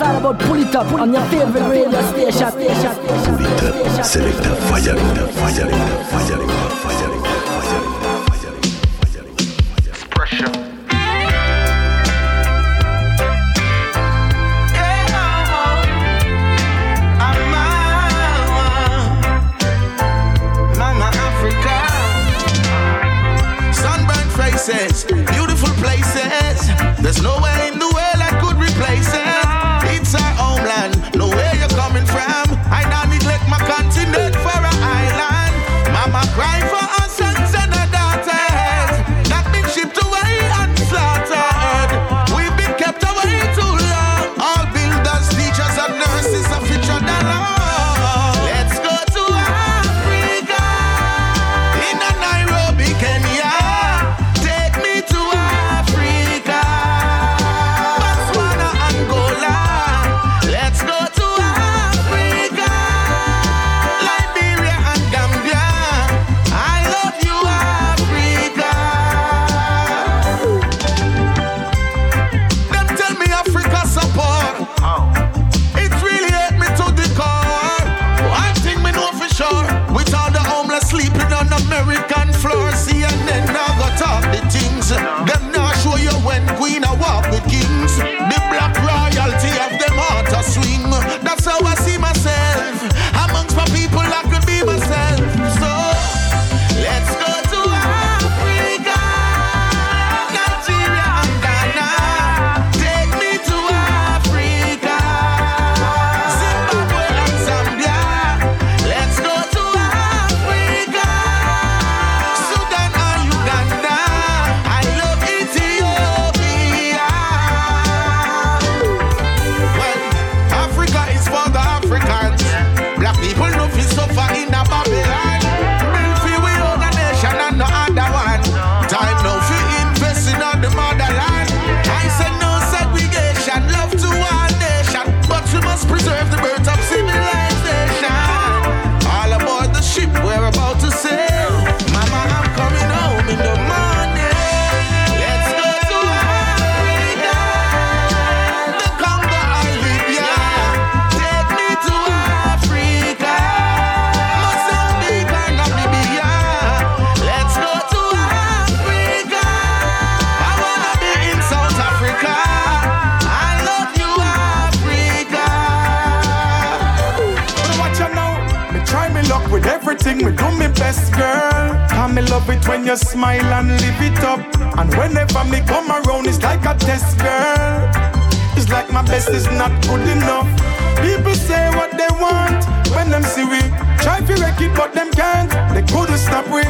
all about Pouli Top on your favorite radio station. Selecta Fyah Gong, Fyah Gong, Fyah Gong, Fyah Gong, Fyah Gong. Smile and live it up. And whenever me come around, it's like a test, girl. It's like my best is not good enough. People say what they want when them see we try to wreck it, but them can't. They couldn't stop we.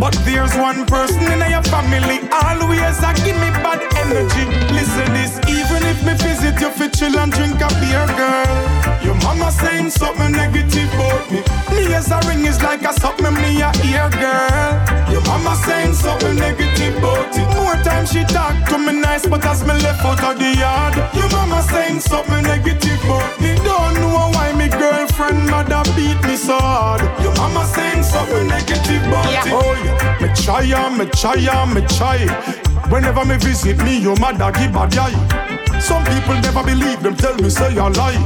But there's one person in your family always a give me bad energy. Listen this, even if me visit you for chill and drink a beer, girl. Your mama saying something negative about me. Me as a ring is like a something me a ear, girl. Your mama saying something negative about it. More time she talk to me nice, but as me left out of the yard. Your mama saying something negative about me. Don't know why me girlfriend mother beat me so hard. Your mama saying something negative about yeah. it. Oh yeah, me try, me try, me try. Whenever me visit me, your mother give a die. Some people never believe them, tell me say a lie.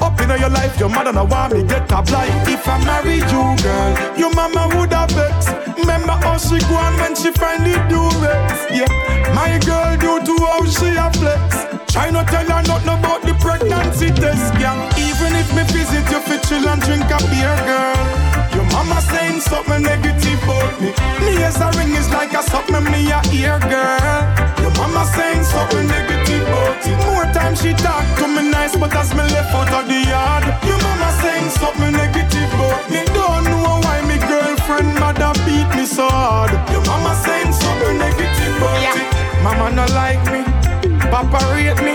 Up in your life, your mother no want me get a blight. If I marry you, girl, your mama would have vexed. Remember how she go on when she finally do vex. Yeah, my girl due to how she a flex. Try not tell her nothing about the pregnancy test, gang. Even if me visit you for chill and drink a beer, girl. Your mama saying something negative. hold me. Laser ring is like a something me a ear, girl. Your mama saying something negative about it. More time she talk to me nice, but as me left out of the yard. Your mama saying something negative about me. Don't know why me girlfriend mother beat me so hard. Your mama saying something negative about yeah. it. Mama no like me, papa rate me.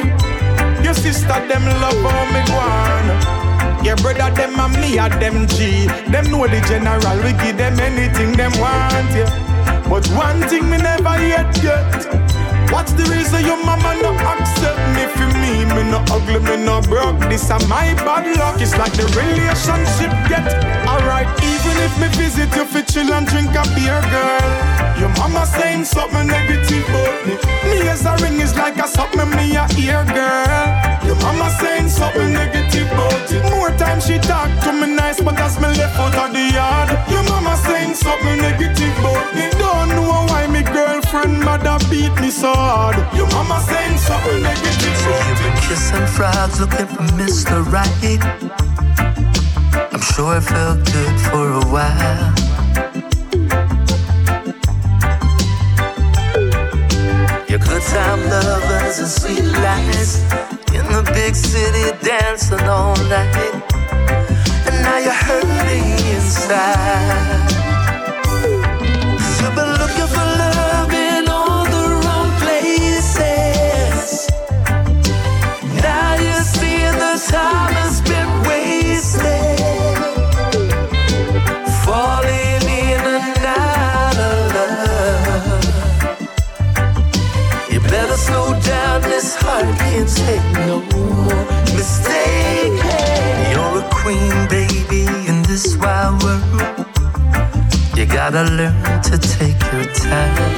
Your sister them love how me gone. Your brother them and me at them G. Them know the general, we give them anything them want, yeah. But one thing me never yet get. What's the reason your mama no accept me for me? Me no ugly, me no broke. This a my bad luck, it's like the relationship get. Alright, even if me visit you for chill and drink a beer, girl. Your mama saying something negative about me. Laser ring is like a something me a ear, girl. Your mama saying something negative about it. More time she talk to me nice, but as me left out of the yard. Your mama saying something negative about me. Don't know why me girlfriend mother beat me so hard. Your mama saying something negative about me. Kissing frogs looking for Mister Right. I'm sure it felt good for a while. Time lovers and sweet lies in the big city dancing all night, and now you're hurting inside. You've been looking for love in all the wrong places. Now you see the time has been wasted, falling in and out of love. Better slow down, this heart can't take no more mistake. You're a queen, baby, in this wild world. You gotta learn to take your time.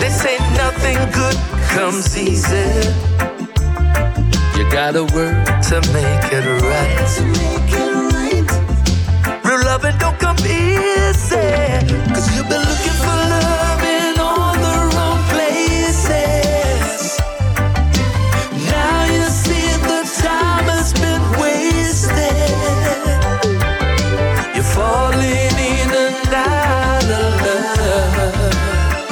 They say nothing good comes easy. You gotta work to make it right. Loving don't come easy, 'cause you've been looking for love in all the wrong places. Now you see the time has been wasted. You're falling in and out of love.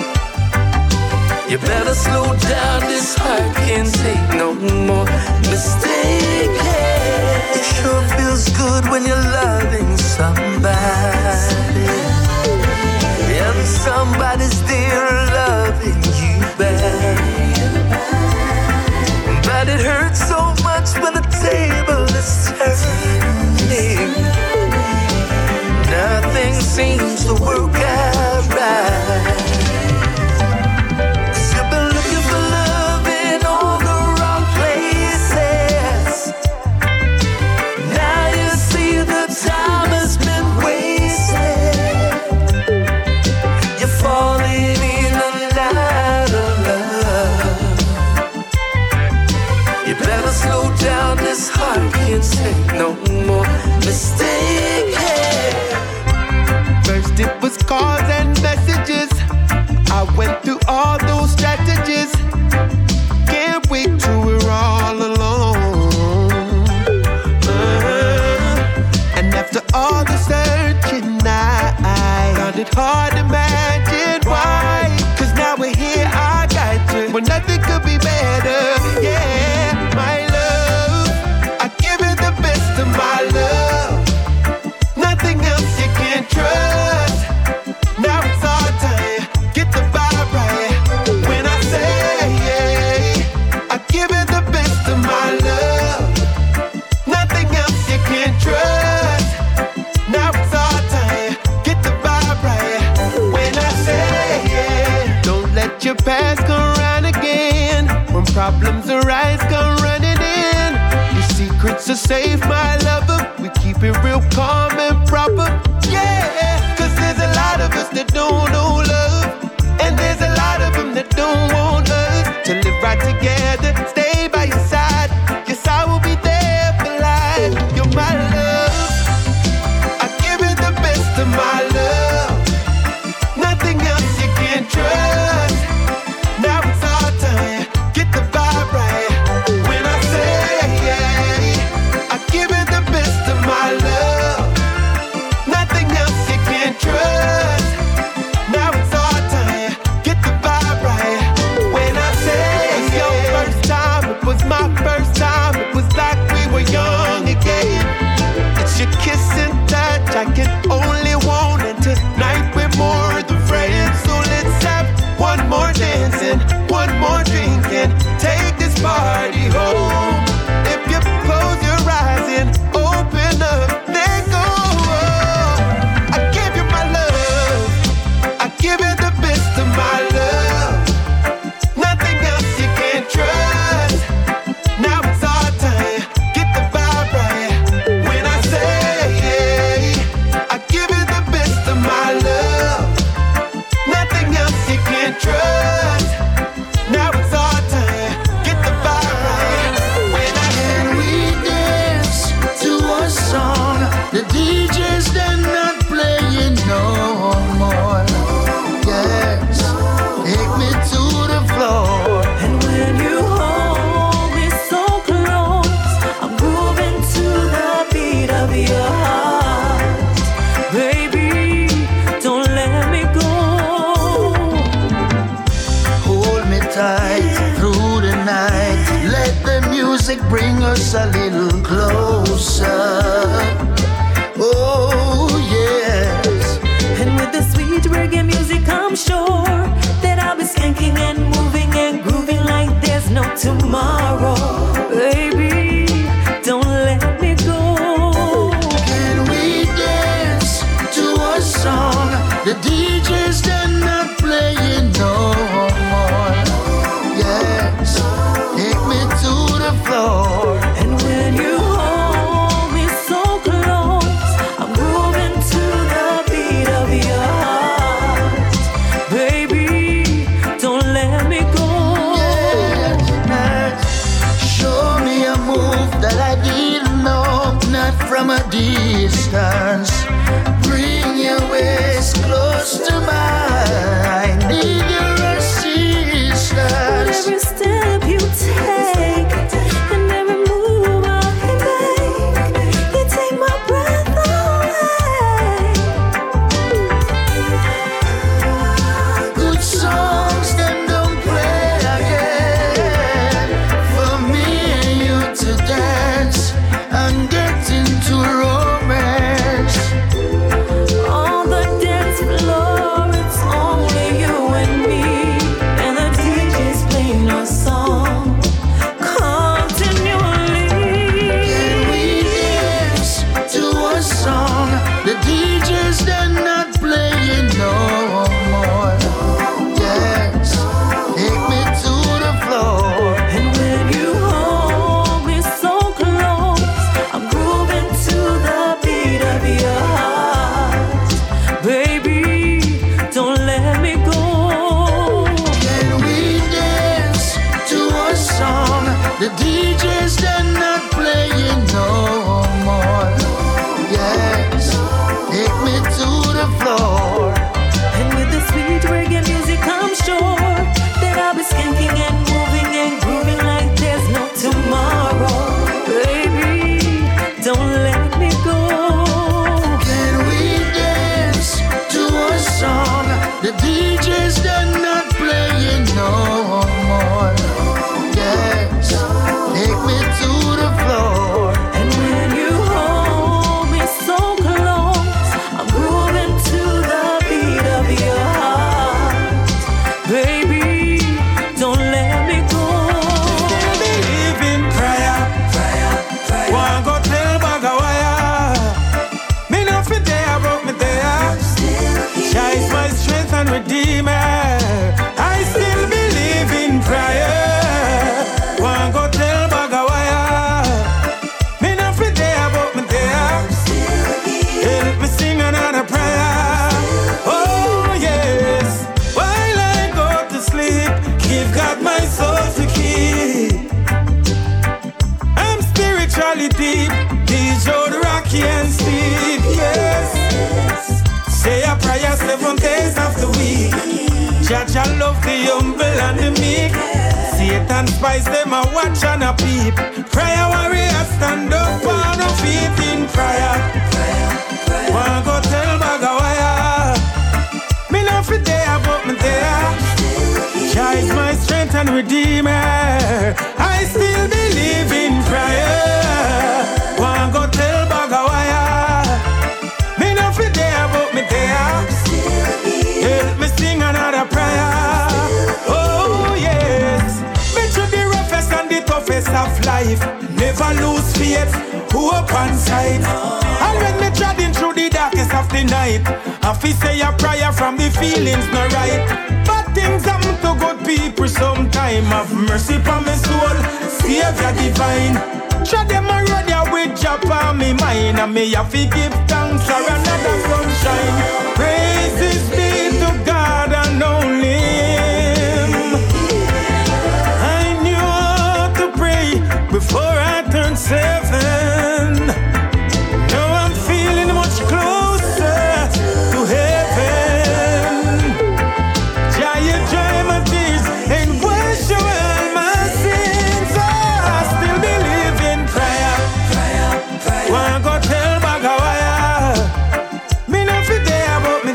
You better slow down, this heart can't take no more mistakes. It sure feels good when you're loving somebody, and somebody's there loving you back. But it hurts so much when the table is turning. Nothing seems to work out right. This heart can't take no more mistakes. First it was calls and messages. I went through all those strategies. Can't wait till we're all alone. Uh-huh. And after all the searching, I found it hard to imagine why. 'Cause now we're here, I got you. When nothing could be better, yeah, my love. My love, nothing else you can trust. Now it's our time, get the vibe right. When I say, I give it the best of my love. Nothing else you can trust. Now it's our time, get the vibe right. When I say, don't let your past go round again. When problems arise, go running in. Secrets are safe, my lover. We keep it real calm and proper. Yeah, 'cause there's a lot of us that don't know love, and there's a lot of them that don't want us. To live right together, stay by your side. Yes, I will be there for life. You're my love, I give it the best of my love. Nothing else you can trust. Now it's our time, get the vibe right. Give it the best of my love. music bring us a little closer. Oh yes. And with the sweet reggae music, I'm sure that I'll be skanking and moving and grooving like there's no tomorrow. Baby, don't let me go. Can we dance to a song the D J's done not playing no more? Yes, take me to the floor. And when you hold me so close, I'm moving to the beat of your heart. Baby, don't let me go. Yes, show me a move that I didn't know, not from a distance. Bring your waist close to mine. I need your assistance. With every step you take and every move I make, you take my breath away. Good songs them don't play again. For me and you to dance and get into romance. On the dance floor, it's only you and me, and the D J's playing our song continually. Can we dance to a song the D J's done not playing no more? Yes, take me to the floor. And when you hold me so close, I'm grooving to the beat of your heart. Baby, don't let me go. Can we dance to a song the D J's done not playing no more? Yes, take me to the floor. And with the sweet reggae music, I'm sure that I'll be skanking and moving and grooving like there's no tomorrow. Baby, don't let me go. Can we dance to a song the D J's done not playing no more? Yes, take me to the floor. And when you hold me so close, I'm moving to the beat of your heart. Baby, don't let me go. Believe in prayer. One go tell Baga Waya. Me no fit there, but me there. Jah is my strength and redeemer. I still believe in prayer. One go tell Baga Waya. Me no fit there, but me there. Help me sing another prayer. Oh yes. While I go to sleep, give God my soul to keep. I'm spiritually deep. He's the rocky and steep. Yes. Say a prayer seven days of the week. Judge I love the humble and the meek. Satan spies them a watch and a peep. Prayer warrior stand up on the feet in prayer. One go tell Bagawaya. Me no fit there, but me there. Jah is my strength and redeemer. I still believe in prayer. One go tell Bagawaya. Me no fit there, but me there. Help me sing another prayer. Oh yes. Me through the roughest and the toughest of life, never lose faith. Hope and sight. And when me treading through the darkest of the night, I feel say a prayer from the feelings not right. Bad things happen to good people sometime. Have mercy upon my soul, Savior divine. Tread them a road ya with job on me mind, and me have to give thanks for another sunshine. Praises be to God and only Him. I knew how to pray before I turned seven. There, but me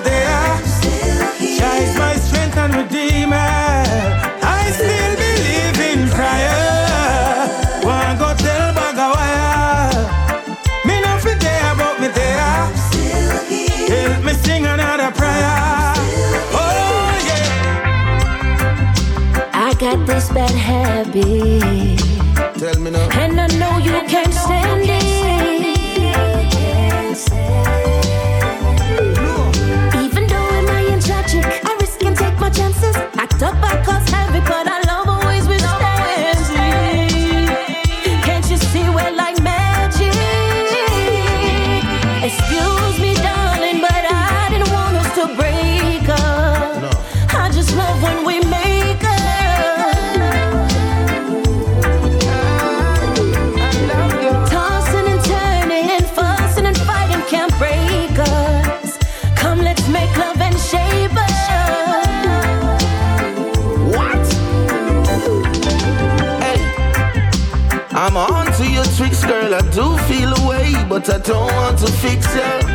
this bad habit. Tell me now. And I know you and can't know stand you it. Can't stand it. No. Even though am I in tragic, I risk and take my chances. Act up, I cause havoc, but I love always withstands me. Can't you see we're like magic? Excuse me, darling, but I didn't want us to break up. No. I just love when we make. I'm on to your tricks, girl, I do feel away, but I don't want to fix it.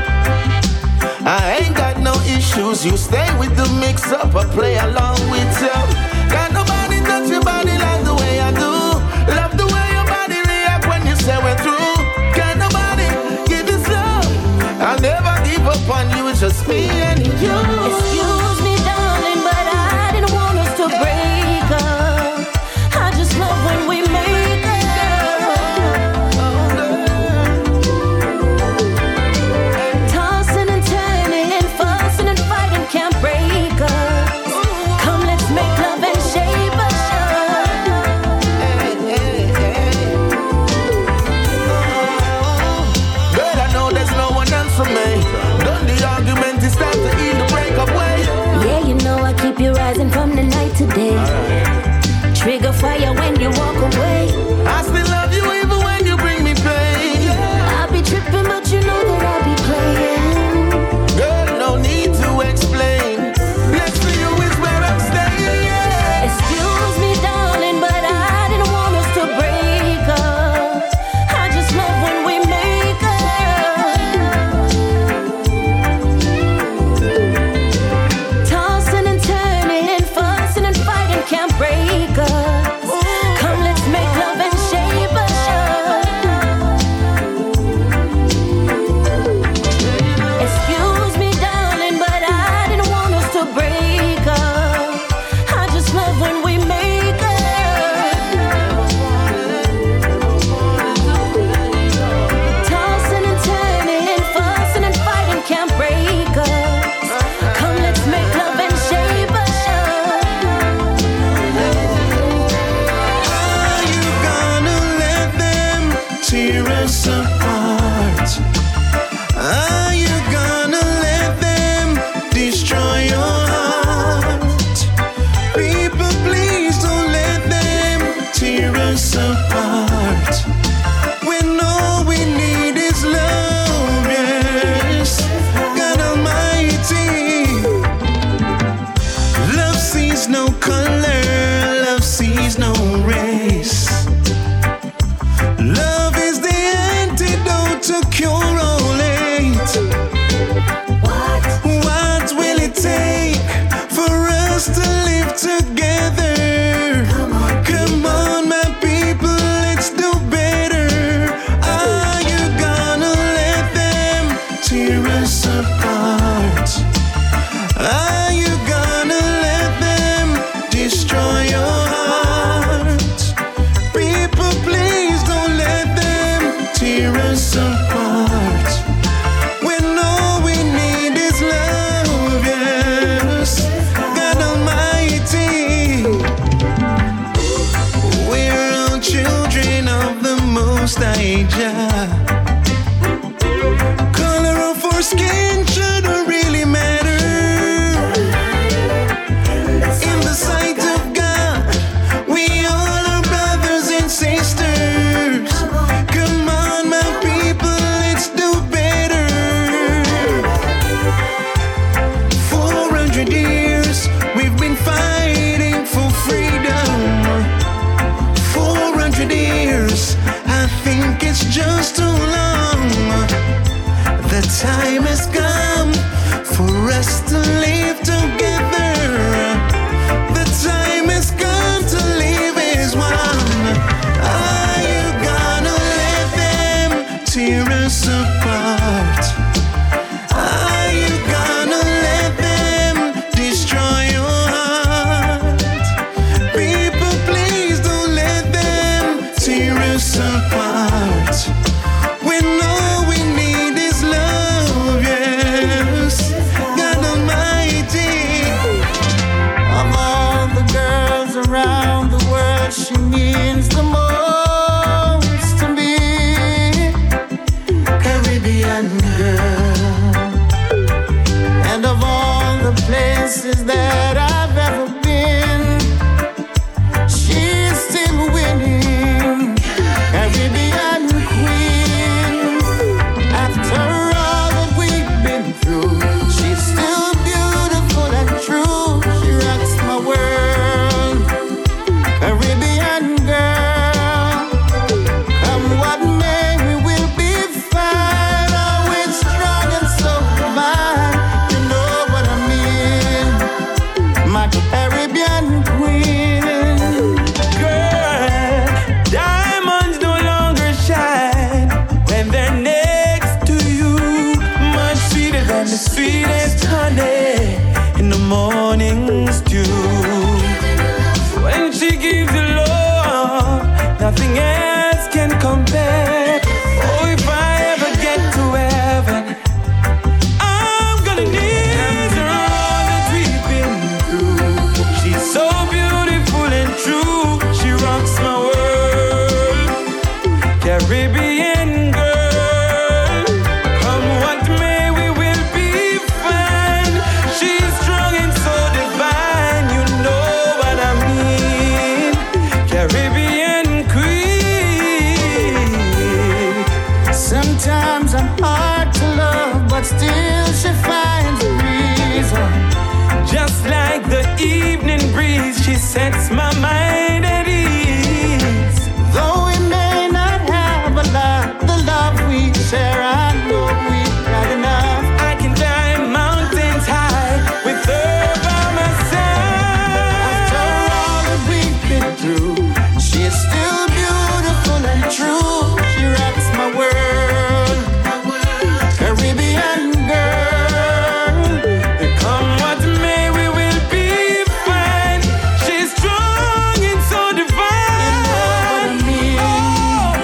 I ain't got no issues, you stay with the mix-up, I play along with you. Got nobody touch your body like the way I do. Love the way your body react when you say we're through. Got nobody give you love. I'll never give up on you, it's just me and you. Excuse me, darling, but I didn't want us to break up. I just love when we make. From the night to day, right. Trigger fire when you walk away. I still love you even when you bring me pain. Yeah. I'll be tripping, but you know that I'll be playing. Girl, no need to explain. Blessed for you is where I'm staying. Yeah. Excuse me, darling, but I didn't want us to break up. I just love when we make up. Tossing and turning. Can't break us. Ooh. Come, let's make love and shape us up. Excuse me, darling, but I didn't want us to break up. I just love when we make up. Tossing and turning, fussing and fighting, can't break us. Come, let's make love and shape us. Tear us apart. Are you gonna let them destroy your heart? People, please don't let them tear us apart. When all we need is love, yes. God Almighty, love sees no color, love sees no race. To cure all hate. What? What will it take for us to live together? Come on, come on, my people, let's do better. Are you gonna let them tear us apart? Are you gonna let them destroy your heart? People, please don't let them tear us apart. Color of our skin shouldn't really matter. In the sight of God, we all are brothers and sisters. Come on, my people, let's do better. Four hundred years we've been fighting for freedom. Four hundred years. I think it's just too long. The time has come for us to live together. The time has come to live as one. Are you gonna let them tear us apart? Are you gonna let them destroy your heart? People, like a Caribbean queen. Girl, diamonds no longer shine when they're next to you. Much sweeter than the sweetest honey in the morning stew. When she gives you love, nothing else can compare. Oh, if I ever get to heaven, I'm gonna need her all that we've been through. She's so beautiful and true. She rocks my world. Caribbean girl, come what may, we will be fine. She's strong and so divine. You know what I mean. Caribbean queen. Sometimes I'm hard to love, but still she finds a reason. Just like the evening breeze, she sets my mind at ease. Though we may not have a lot, the love we share, I know we've got enough. I can climb mountains high with her by my side. After all that we've been through, she is still beautiful and true. She rocks my world. Caribbean girl, come what may, we will be fine. She's strong and so divine.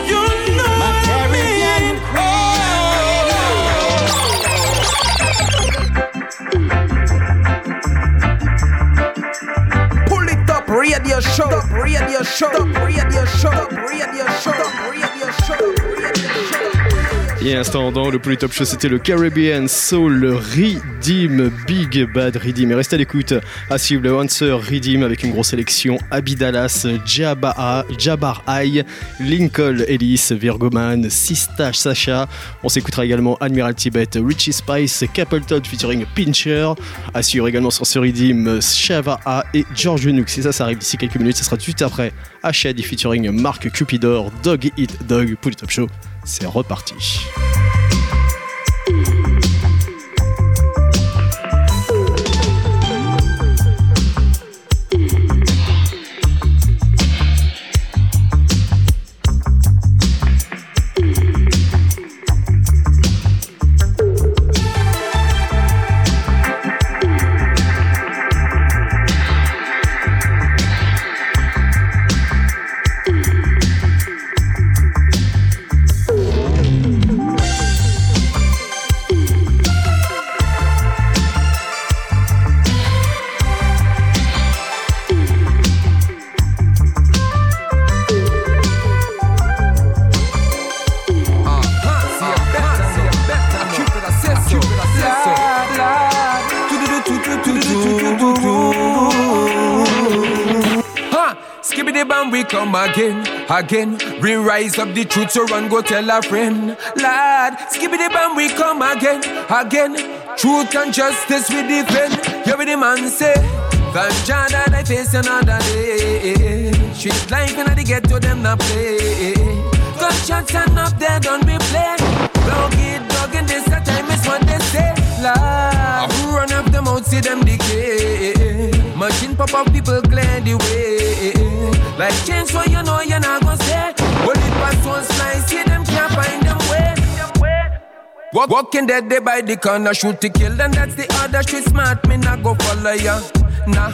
You know what I mean. Oh, you know My what I Caribbean mean. Oh. Pull it up, radio show, radio show, radio show, radio show, radio show, radio show. Il y a un instant dans le Pouli Top Show, c'était le Caribbean Soul Redeem, Big Bad Redeem. Et restez à l'écoute, à suivre le Hanzo Riddim avec une grosse sélection: Abidalas, Jabaa, Jabar Eye, Lincoln Ellis, Virgoman, Sistache Sacha. On s'écoutera également Admiral Tibet, Richie Spice, Capleton featuring Pincher. À suivre également sur ce Redeem, Shavaa et George Nux. Et ça, ça arrive d'ici quelques minutes, ça sera tout après. Achadi featuring Marc Cupidor, Dog Eat Dog. Pouli Top Show, c'est reparti. Again, again, we rise up the truth, so run, go tell a friend. Lad, skibbity bam, we come again, again. Truth and justice we defend. You be the man say, thank God that I face another day. Street life in the ghetto, them not play. Gunshots and up there, don't be played. Dog eat dog, and this the time is what they say. Lad, who run up them out, see them decay. Machine pop up, people clear the way. Like change, so you know you're not gonna stay. Only past one slice, see them can't find them way. Walk, walking dead, they by the corner, shoot to kill, and that's the other street smart. Me not go follow ya, nah.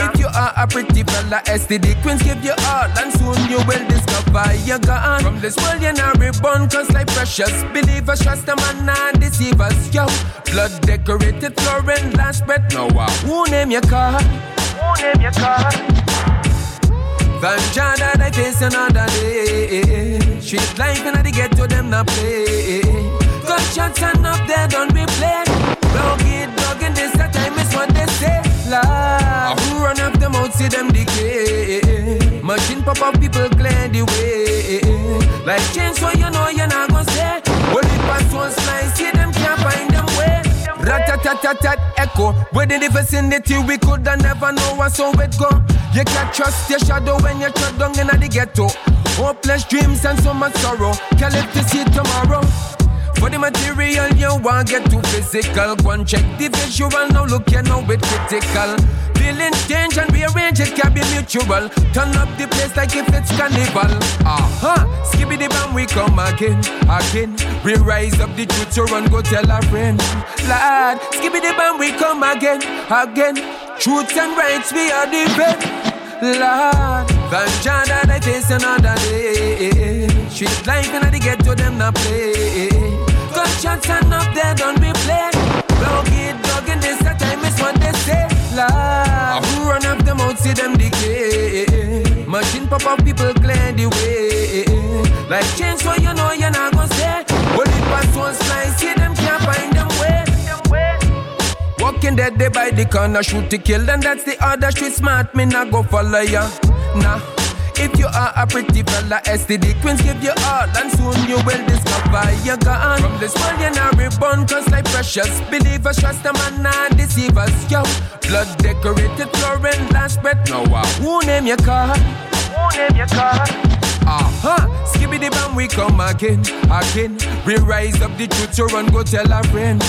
If you are a pretty fella, S T D queens give you all, and soon you will discover you're gone. From this world you're not reborn, cause life precious. Believe us, trust them and not deceive us, yo. Blood decorated, floor and last breath. No, wow. Who name your car? Who name your car? Thank God that I face another day. Street life in the ghetto, them not play. Gunshots and up there, don't be played. Dog eat dog, and this the time is what they say. Love, who run up them out, see them decay. Machine pop up, people clear the way. Like change, so you know you're not gonna stay. Only past one slice, see them can't find them way. Rat-tat-tat-tat echo. With the vicinity, we coulda never know what's so it go. You can't trust your shadow when you're shut down in the ghetto. Hopeless dreams and so much sorrow. Can't live to see tomorrow. For the material you want, get too physical. Go and check the visual, now look, you know it critical. Feeling danger and we arrange it can be mutual. Turn up the place like if it's carnival. Aha, uh-huh. Skibidi bam, we come again, again. We rise up the truth to run, go tell our friend. Lad, skibidi bam, we come again, again. Truth and rights, we are defend. Lad, Vanjana, they face another day. Street life and they get to them not play. Gunshots and up there, don't be play. Block it, dog in this time is what they say. Lad, who run up them out, see them decay. Machine pop up, people clear the way. Like change, so you know you're not gonna say. Only pass one slice, see them can't find them way. Walking dead, they by the corner, shoot to kill, and that's the other street smart. Me not go follow ya, nah. If you are a pretty fella, S T D queens give you all, and soon you will discover you're gone. From this world you're not reborn, cause life precious. Believers trust them and not deceive us, yo. Blood decorated floor and last breath. Now uh, who name your car? Who name your car? Aha, uh-huh. Skibidi bam, we come again, again. We rise up the truth to run, go tell our friend.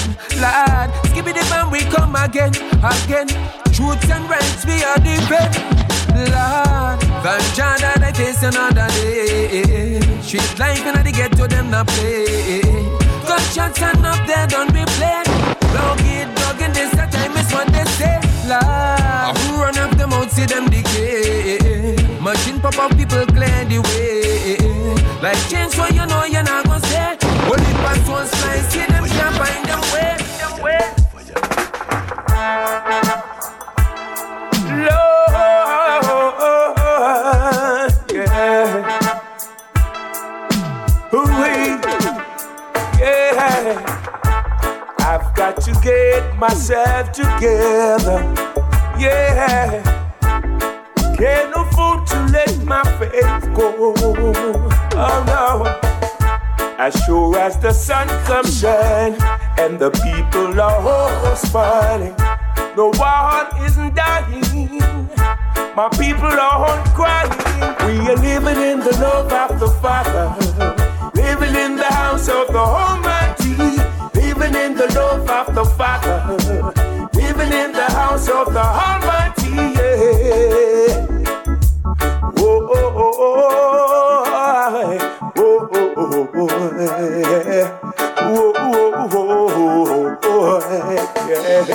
Lad, skibidi bam, we come again, again. Truth and rights, we are defend. Lord, Vanjana, they face another day. Street life and they get to them not play. Gunshots and up there, don't be played. Block it, dog in this time is what they say. Lord, who run up them out, see them decay. Machine pop up, people clear the way. Like change, so you know you're not gonna say. Only pass one slice, see them can't find them way. Them way. Lord. I've got to get myself together, yeah. Can't afford to let my faith go, oh no. As sure as the sun comes shining and the people are all smiling, no one isn't dying, my people aren't crying. We are living in the love of the Father, living in the house of the Almighty, living in the love of the Father, living in the house of the Almighty, yeah. Oh, oh, oh, oh, oh, oh, oh, oh, yeah. Oh, oh, oh, oh, oh, yeah.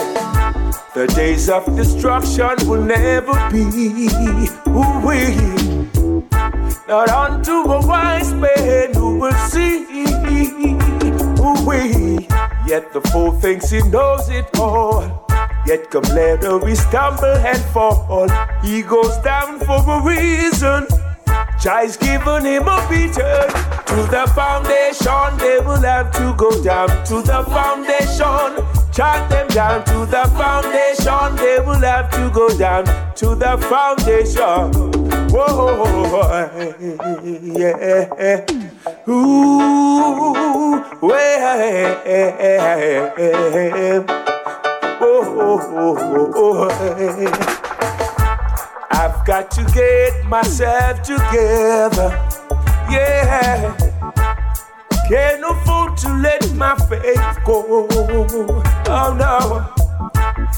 The days of destruction will never be, ooh-wee. Not unto a wise man who will see, ooh-wee. Yet the fool thinks he knows it all, yet come later we stumble and fall. He goes down for a reason, Jai's given him a beating. To the foundation they will have to go down, to the foundation. Chant them down, to the foundation they will have to go down, to the foundation. Whoa, yeah, ooh, yeah, oh, I've got to get myself together, yeah. Can't afford to let my faith go, oh no.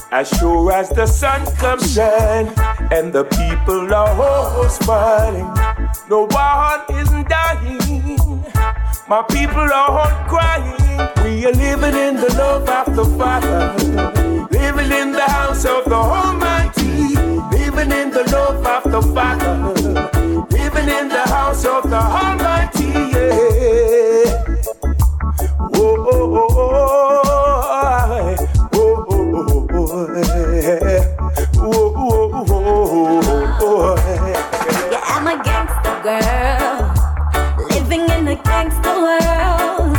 As sure as the sun comes shining and the people are all smiling, no one isn't dying, my people aren't crying. We are living in the love of the Father, living in the house of the Almighty, living in the love of the Father, living in the house of the Almighty, yeah. Oh, oh, oh, oh. Yeah, I'm a gangster girl, living in a gangster world.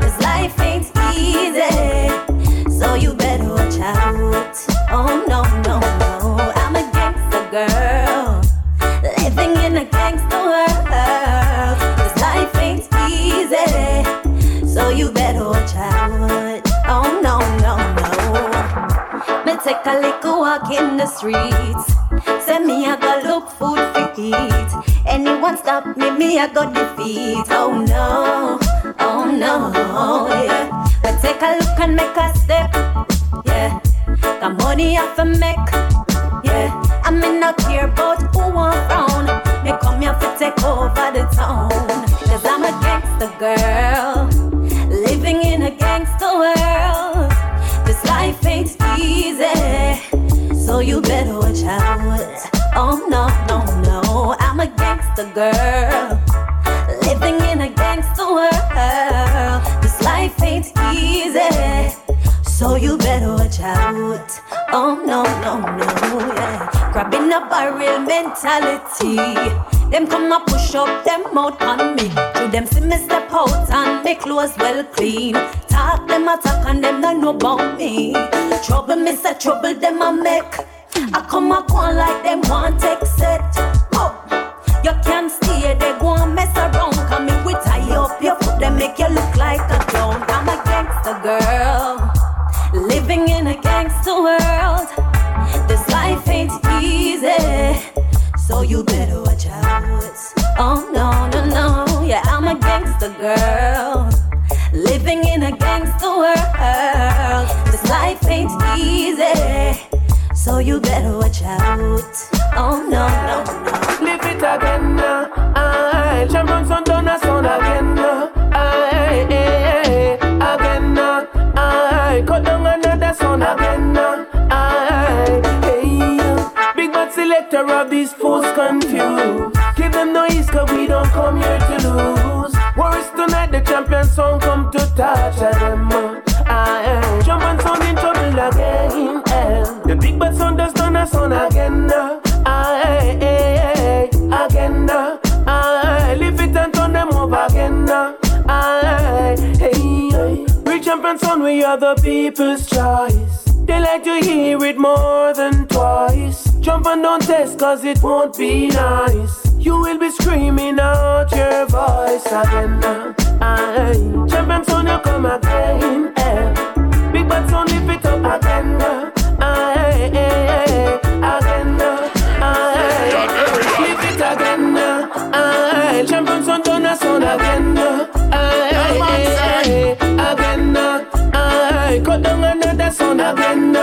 Cause life ain't easy, so you better watch out. Oh no, no, no, I'm a gangster girl, living in a gangster world. Cause life ain't easy, so you better watch out. Oh no, no, no. Me take a little walk in the streets. Send me a go look food for eat. Anyone stop me, me a go defeat. Oh no, oh no, yeah. Me take a look and make a step, yeah. Got money I for make, I mean, not care about who won't frown. They come here to take over the town. Cause I'm a gangster girl, living in a gangster world. This life ain't easy, so you better watch out. Oh no, no, no, I'm a gangster girl, living in a gangster world. This life ain't easy, so you better watch out. Oh no, no, no, yeah. Grabbing a barrel mentality. Them come a push up, them out on me. To them see me step out and make clothes well clean. Talk them attack and them don't know about me. Trouble me say trouble them I make. I come a go on like them want exit. Oh, you can't stay, they go and mess around. Come in with tie up your foot, they make you look like a clown. I'm a gangster girl, living in a gangster world. This life ain't easy, so you better watch out. Oh no, no, no, yeah, I'm a gangster girl, living in a gangster world. This life ain't easy, so you better watch out. Oh no, no, no. Live it again, I champions on Donna Son again, I again, I cut down another son again, I big bad selector of these fools confused. Give them no ease, cause we don't come here to lose. Worse tonight, the champion song come to torture them. I champion sound in trouble again. The big bad sound does turn us on again. I again, I live it and turn them over again. I we champions on, we are the people's choice. They like to hear it more than twice. Jump and don't test, cause it won't be nice. You will be screaming out your voice again. I champions on, you come again. Big bad sound, live it up again. Again, I live it again. I champions on turn us on again. I again, I cut down another son again. I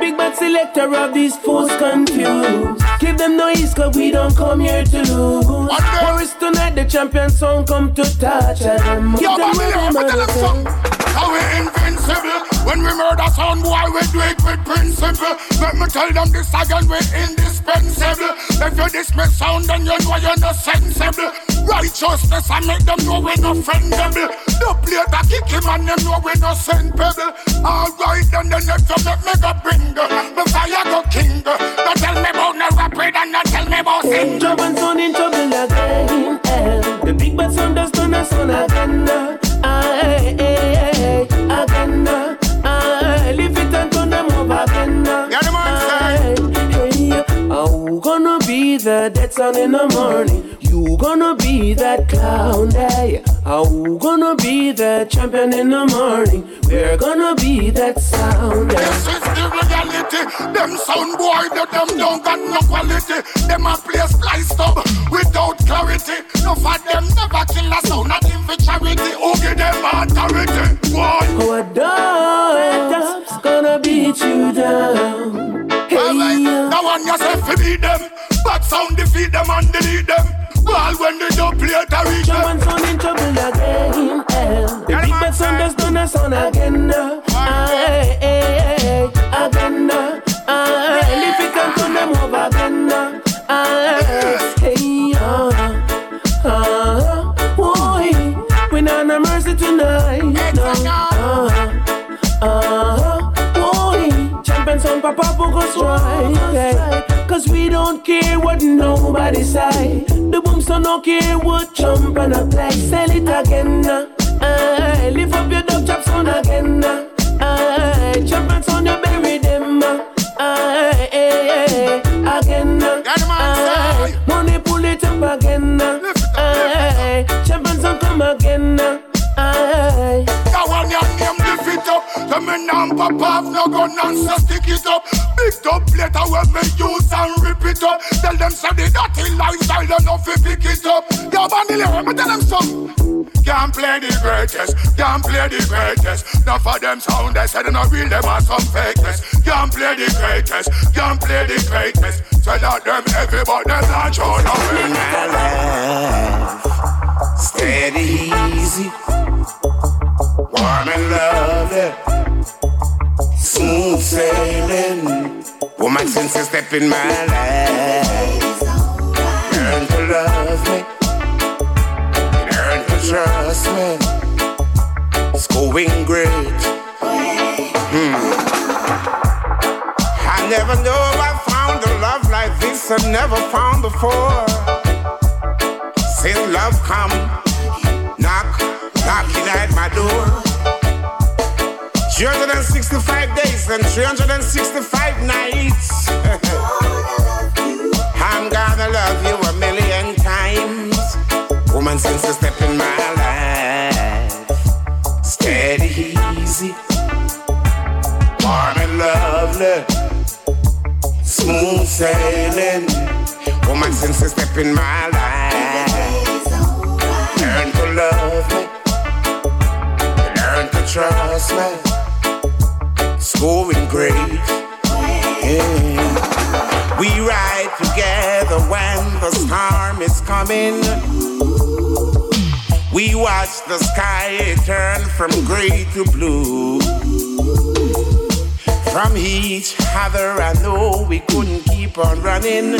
big bad selector of these fools confused. Give them no ease, cause we don't come here to lose. Worse tonight, the champion song come to torture them. Give them another. How we invincible. When we murder sound boy, we do it with principle. Let me tell them this again, we're indispensable. If you dismiss sound, then you know you're not sensible. Righteousness, I make them know we're not friendable. The player that kick him and them know we're not sent pebble. Alright, then the next you make me go bringer. Before you go king, don't tell me about no rapid and don't tell me about sin. Trouble sound in trouble again. The big bad sound does turn us on again. Aye, aye, aye. Again, I live it and turn them over again. I'm gonna be the dead sun in the morning. You gonna be that clown day. I'm gonna be the champion in the morning. We're gonna be that sound day. This is the reality. Them sound boy, that them don't got no quality. Them a play spliced up without clarity. No for them never kill a sound, not even for charity. Who give them authority? Why? Our dogs gonna beat you down. Hey, right. Now on yourself to beat them. Bad sound defeat them and delete them. Ball when they don't play to reach them. Sound in trouble again. The big bad sound does turn us on again. Aye, aye, aye, again. Aye, lift it and turn them over again. Aye, hey, ah, ah, boy. We're not no mercy tonight. No, ah, ah, boy. Champions on Papa Bogo's right. Cause we don't care what nobody say. The booms don't no care what jump and a play. Sell it again. Aye, lift up your dog chops on again. Aye, champions on you bury them. Aye, aye, aye, again. Aye, money pull it up again. Aye, champions on come again. Aye. Now on your name, lift it up. The men and Papa have no gun and so stick it up. Big top later when me use and rip it up. up. Tell them say the dirty lifestyle, they don't fit pick it up. Yo, bandile, let me tell them some. Can't play the greatest, can't play the greatest. Not for them sound, they say they not real, them are some fakers. Can't play the greatest, can't play the greatest. Tell them everybody, them not show no love. Steady, easy. Warm and lovely. Smooth sailing. Woman since you step in my life. Learn to love me. Learn to trust me. It's going great. Hmm. I never know I found a love like this I've never found before. Since love come, knock, knocking at my door. three hundred sixty-five days and three hundred sixty-five nights. I'm gonna love you a million times. Woman, since you step in my life. Steady, easy. Warm and lovely. Smooth sailing. Woman, since you step in my life. Learn to love me. Learn to trust me. Going great, yeah. We ride together when the storm is coming. We watch the sky turn from gray to blue. From each other I know we couldn't keep on running.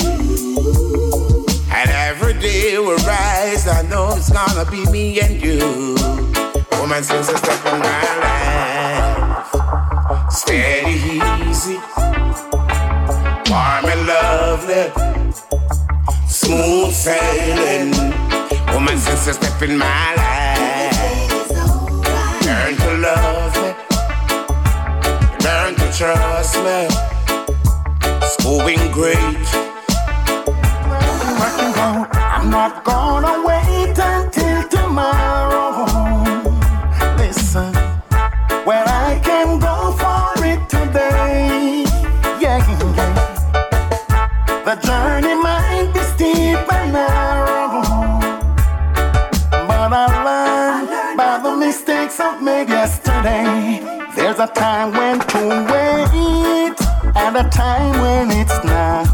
And every day we rise, I know it's gonna be me and you. Woman, since you step in my life. Steady, easy, warm and lovely, smooth sailing. Woman, since you step in my life, learn to love me, learn to trust me. It's going great. I'm not gonna wait until tomorrow. Listen, where I can go. The journey might be steep and narrow, but I learned by the mistakes I've made yesterday. There's a time when to wait, and a time when it's now.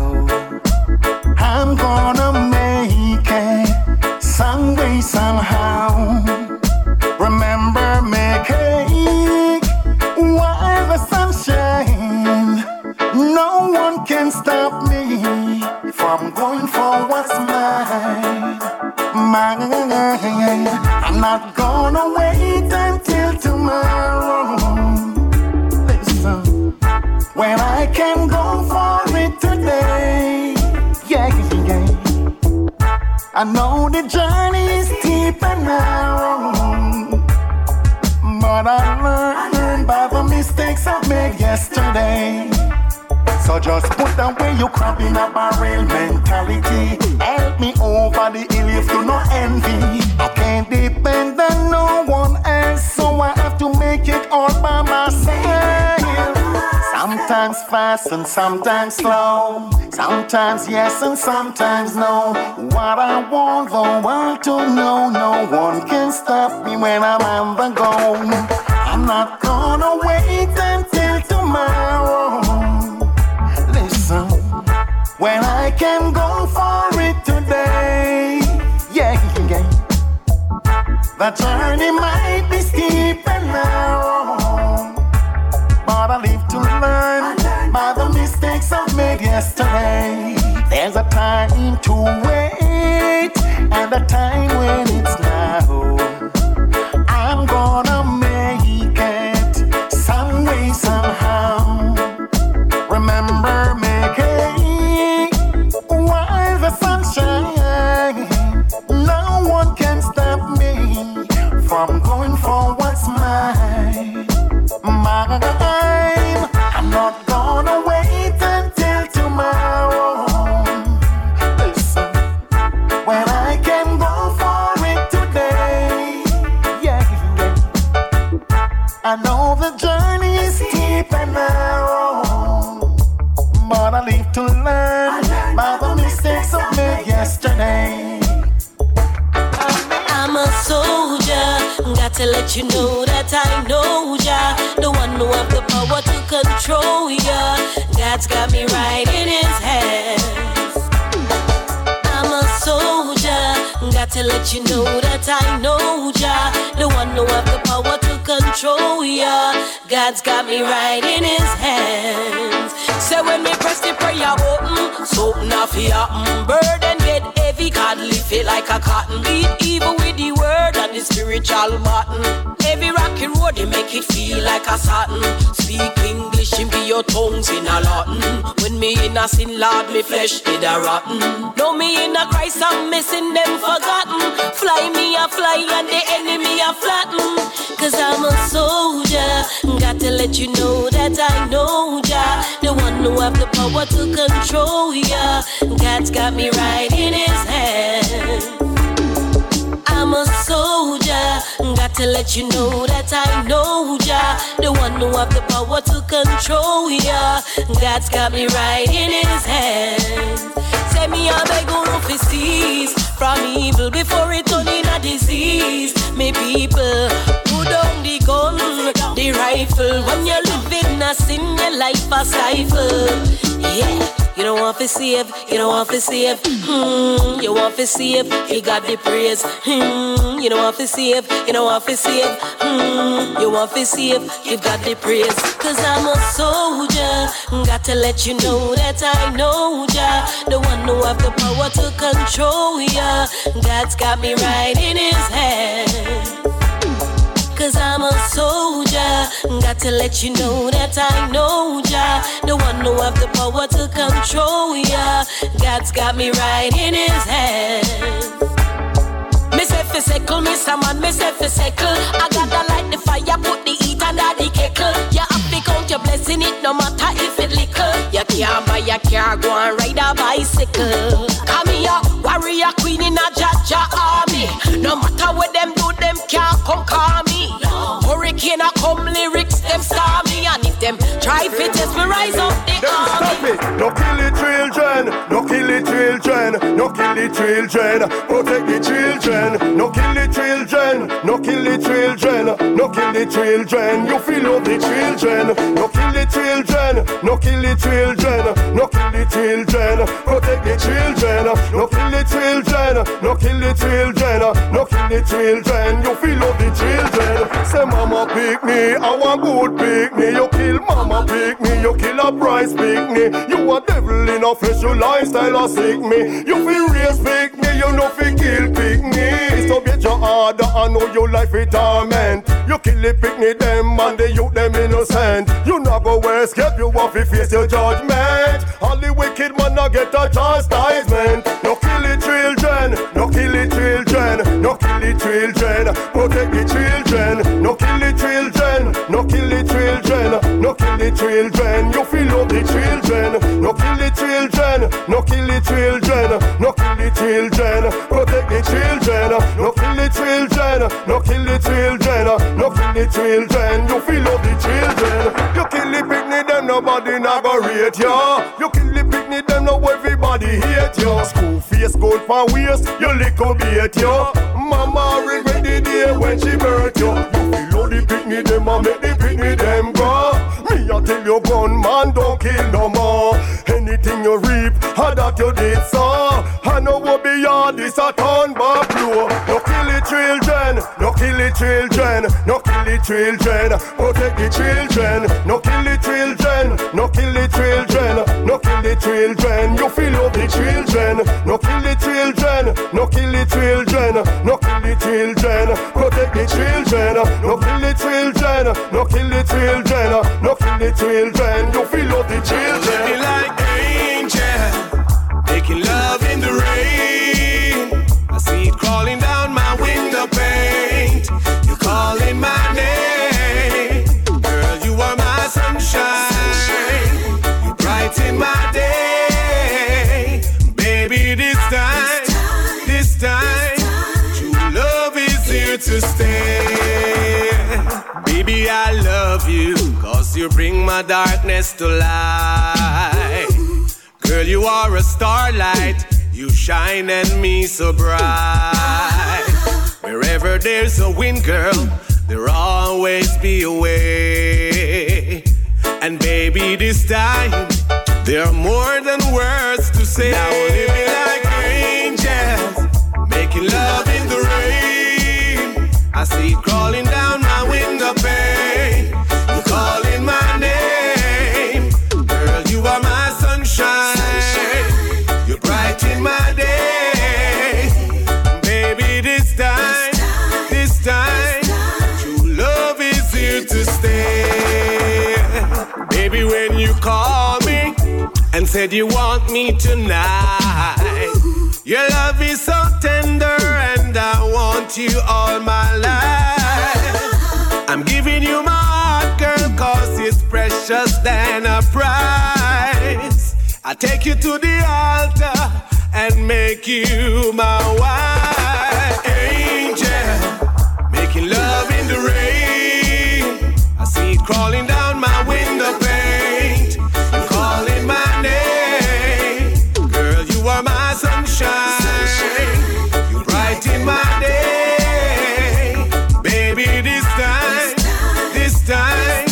I'm gonna make it, some way, somehow. Remember, make it while the sun shines. No one can stop me from going for what's mine, mine. I'm not gonna wait until tomorrow. Listen, when I can go for it today, yeah, yeah. I know the journey is steep and narrow, but I learned by the mistakes I made yesterday. So just put away your crap in a barrel mentality. Help me over the hill if you no envy. I can't depend on no one else, so I have to make it all by myself. Sometimes fast and sometimes slow. Sometimes yes and sometimes no. What I want the world to know, no one can stop me when I'm on the go. I'm not gonna wait until tomorrow. When I can go for it today, yeah, yeah. The journey might be steep and narrow, but I live to learn by the mistakes I've made yesterday. There's a time to wait and a time when it's now. I'm gonna make it some way, somehow. Remember, make it. Sunshine, no one can stop me from going for what's mine, mine. I'm not gonna wait until tomorrow. Listen, when I can go for it today, had to learn by the mistakes I made yesterday. I'm a soldier, gotta let you know that I know ya. The one who have the power to control ya. God's got me right in his hands. I'm a soldier, gotta let you know that I know ya. The one who have the power to control ya. God's got me right in his hands. So when me press the prayer open, something a fi happen. Burden get heavy, God lift it like a cotton. Beat evil with the word and the spiritual button. Every rocky road, they make it feel like a satin. Speak English and be your tongues in a Latin. When me in a sin, Lord, me flesh did a rotten. Know me in a Christ, I'm missing them forgotten. Fly me a fly and the enemy a flatten. Cause I'm a soldier, got to let you know that I know ya. The one who have the power to control ya. God's got me right in his hand. I'm a soldier, got to let you know that I know ya. The one who have the power to control ya. God's got me right in his hand. Send me a beg guru for cease from evil before it turn in a disease. Me people, put down the gun, the rifle. When you live in a sin, your life a stifle. Yeah, you don't want to save, you don't want to save. Mm, you want to save, you got the praise. Mm, you don't want to save, you don't want to save. Mm, you want to save, you got the praise. Cause I'm a soldier, got to let you know that I know ya. The one who have the power to control ya. God's got me right in his hand. Cause I'm a soldier, got to let you know that I know ya. The one who have the power to control ya. God's got me right in his hands. Me say fi sickle, me say man, me say fi sickle. I gotta light the fire, put the heat under the kettle. You have to count your blessing, it no matter if it little. You can't buy a car, go and ride a bicycle. Come here, warrior queen in a Jaja army. No matter what them do, them can't come call me. Hurricane a come, lyrics them star me. And if them try fit, just me rise up the them army. Stop it, no kill the children, no kill the children, no kill the children, protect the children. No kill the children, no kill the children, no kill the children. You feel of the children. No kill the children, no kill the children, no kill the children. Protect the children. No kill the children, no kill the children, no kill the children. You feel of the children. Say mama pick me, I want good pick me. You kill mama pick me, you kill a price pick me. You a devil in a flesh, your lifestyle a sick me. You feel race pick me, you no feel kill pick me. Disobey your order, I know your life is torment. You kill the picnic them and they youth them innocent. You not go wear scared, you want to face your judgment. All the wicked man not get a chastisement. No kill the children, no kill the children, no kill the children, protect the children. No kill the children, no kill the children, no kill the children. You feel up the children. No kill the children, no kill the children, no kill the children, protect the children. No kill the children, no kill the children, no kill the children. You feel of the children. You kill the picnic, them nobody not go rate you. You kill the picnic, them no everybody hate you. School face, gold for waist, you little beat you. Mama regret the day when she birthed you. You feel of the picnic, them a make the picnic them go. Me a tell you gun man don't kill no more. Anything you reap, how that you did so. I know what beyond this a turn back blow. No kill the children, no kill the children, no kill the children, protect the children. No kill the children, no kill the children, no kill the children. You feel of the children. No kill the children, no kill the children, no kill the children, protect the children. No kill the children, no kill the children, no kill the children. You feel of the children. They like angel, making love in the rain. I see it crawling down my window pane. You calling my name, girl, you are my sunshine. You brighten my day, baby. This time, this time, true love is here to stay. Baby, I love you, 'cause you bring my darkness to light. Girl, you are a starlight. You shine at me so bright. Wherever there's a wind, girl, there'll always be a way. And baby, this time there are more than words to say. Now we're living like angels, making love in the rain. I see it crawling down my window pane. You're calling my name, girl. You are my sunshine. You brighten my day, baby. This time, this time, true love is here to stay, baby. When you call me and said you want me tonight, your love is so tender and I want you all my life. I'm giving you my heart, girl, cause it's precious than a prize. I take you to the altar and make you my wife. Angel, making love in the rain. I see it crawling down my window pane. You're calling my name, girl. You are my sunshine. You brighten my day, baby. This time, this time,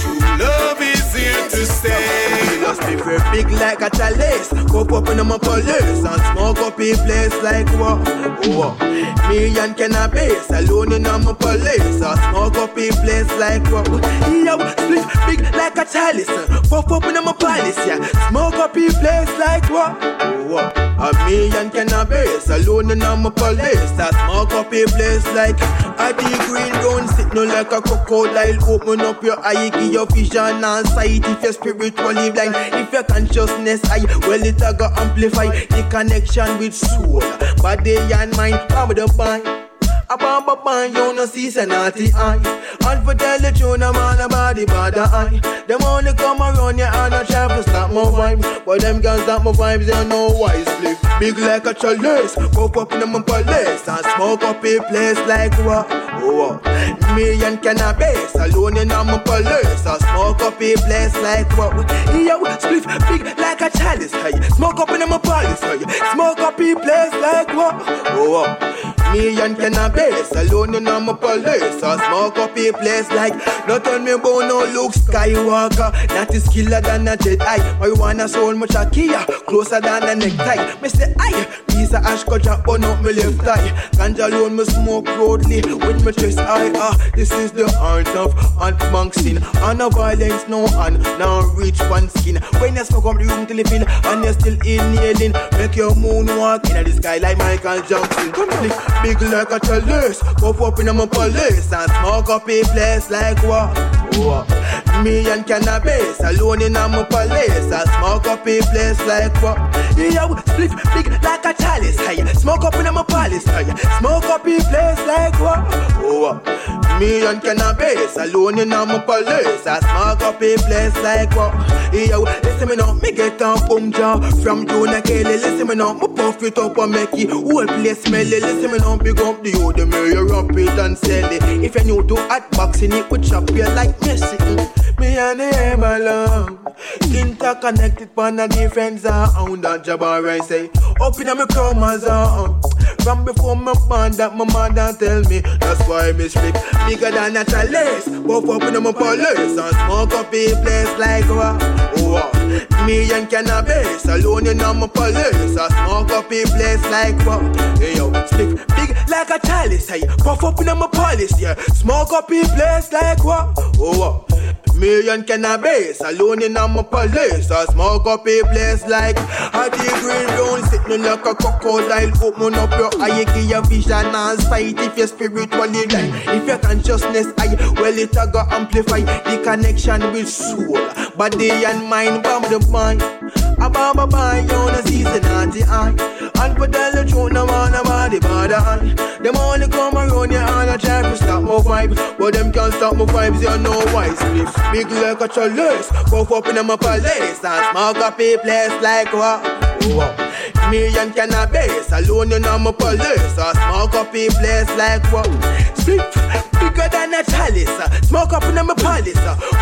true love is here to stay. If we're big like a chalice, cope up in my police and smoke up in place like what? What? Me and cannabis, alone in my police and smoke up in place like what? Yo, split big like a chalice, cope up in my palace, yeah, smoke up in place like what? What? Me and cannabis, alone in my police and smoke up in place like I the green ground, sit no like a crocodile, open up your eye, give your vision and sight if you're spiritually blind. If your consciousness high, well it'll go amplify the connection with soul, body and mind. Bam the bang, a bam bam bang, you no see senati eye. And for tell the truth, I'm all about the bother eye. Them only come around you and I try to stop my vibe, but them can't stop my vibes, they know why. Split big like a chalice, pop up in my palace and smoke up a place like what? Oh, oh. Me and cannabis, alone in my palace, I smoke up a place like what? Yo, split big like a chalice, hey. Smoke up in my palace, hey. Smoke up a place like what? Oh, oh. Me and cannabis, alone in my palace, I smoke up a place like. Don't tell me about no Luke Skywalker, that is killer than a Jedi. Marijuana so much a Kia, closer than a necktie. Me say, aye, piece of ash culture, burn up my left eye. Ganja alone, me smoke broadly with my chest high. Ah, this is the art of unboxing. And no violence, no hand, no reach one skin. When you smoke up the room till you feel, and you still inhaling, make your moonwalk in the sky like Michael Jackson. Big like a chalice, puff up in my palace and smoke up a place like what? What? Me and cannabis, alone in my palace and smoke up a place like what? Yo, split big like a chalice, hey. Smoke up in my palace, hey. Smoke up a place like what? Oh, me and cannabis, alone in my palace I smoke up a place like what? Yo, listen me now, me get a boom jar from Junior Dread. Listen me now, me puff it up and make it whole place smelly. Listen me now, big up the old mirror, wrap it and sell it. If you new to hot boxing, it would chop you like Messi. Me and him alone, interconnected on a different sound. That Jabbar I say, up in my chromosome. From before my band that my mother tell me, that's why me split bigger than a chalice, puff up in my palace and smoke up a place like what? Wow. Me and cannabis, alone in my palace I smoke up a place like what? Hey, yo, split big like a chalice, hey. Puff up in my palace, yeah. Smoke up a place like what? Wow. Me and cannabis, alone in my palace I smoke up a place like a green round, sitting like a crocodile. Open up your eye, give your vision and sight if you're spiritually blind. If your consciousness high, well it'll go amplify the connection with soul, body and mind. Bam the mind, a bam a bam, you know season at the eye. And for the truth, no man about the bother eye. Them only come around you and I try to stop my vibe, but them can't stop my vibes, you know why. Spliff big like a chalice, puff up in my palace and smoke up a place like what? Whoa. Me and cannabis, alone in my palace I smoke up a place like what? Split bigger than a chalice, smoke up in my palace,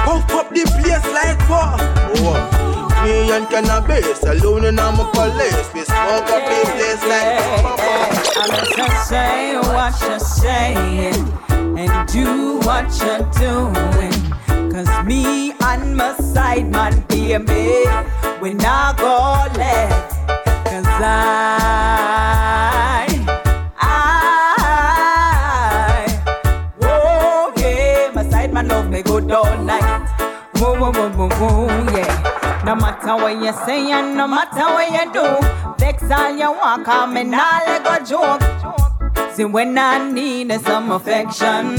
puff up the place like what? Whoa. me and cannabis, alone in my palace. We smoke up in place like I let her say what you're saying and do what you're doing. Cause me and my side man be me, we not gonna let. Cause I I oh yeah, my side man love me good all night. Whoa, whoa, whoa, whoa, whoa, yeah. No matter what you say and no matter what you do, vex all you walk, I mean, I like a joke. See, when I needed some affection,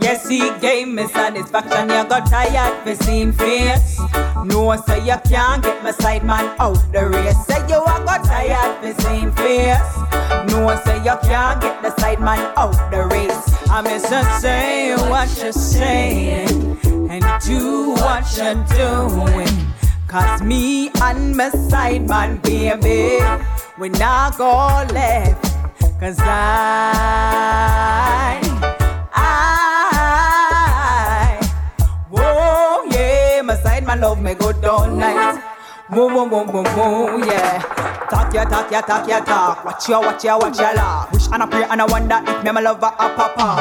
yes, he gave me satisfaction. You got tired for seeing face. No, so you can't get my side man out the race. Say you are got tired for seeing face. No, so you can't get the side man out the race. I miss her say what you're saying and do what you're doing. Cause me and my side man, baby, we not gonna left. Cause I, I, whoa, yeah, my side man love me good all night. Whoa, whoa, whoa, whoa, whoa, yeah. Talk ya, talk ya, talk ya, talk. Watch ya, watch ya, watch ya laugh. Wish and I pray and I wonder if me my lover a papa.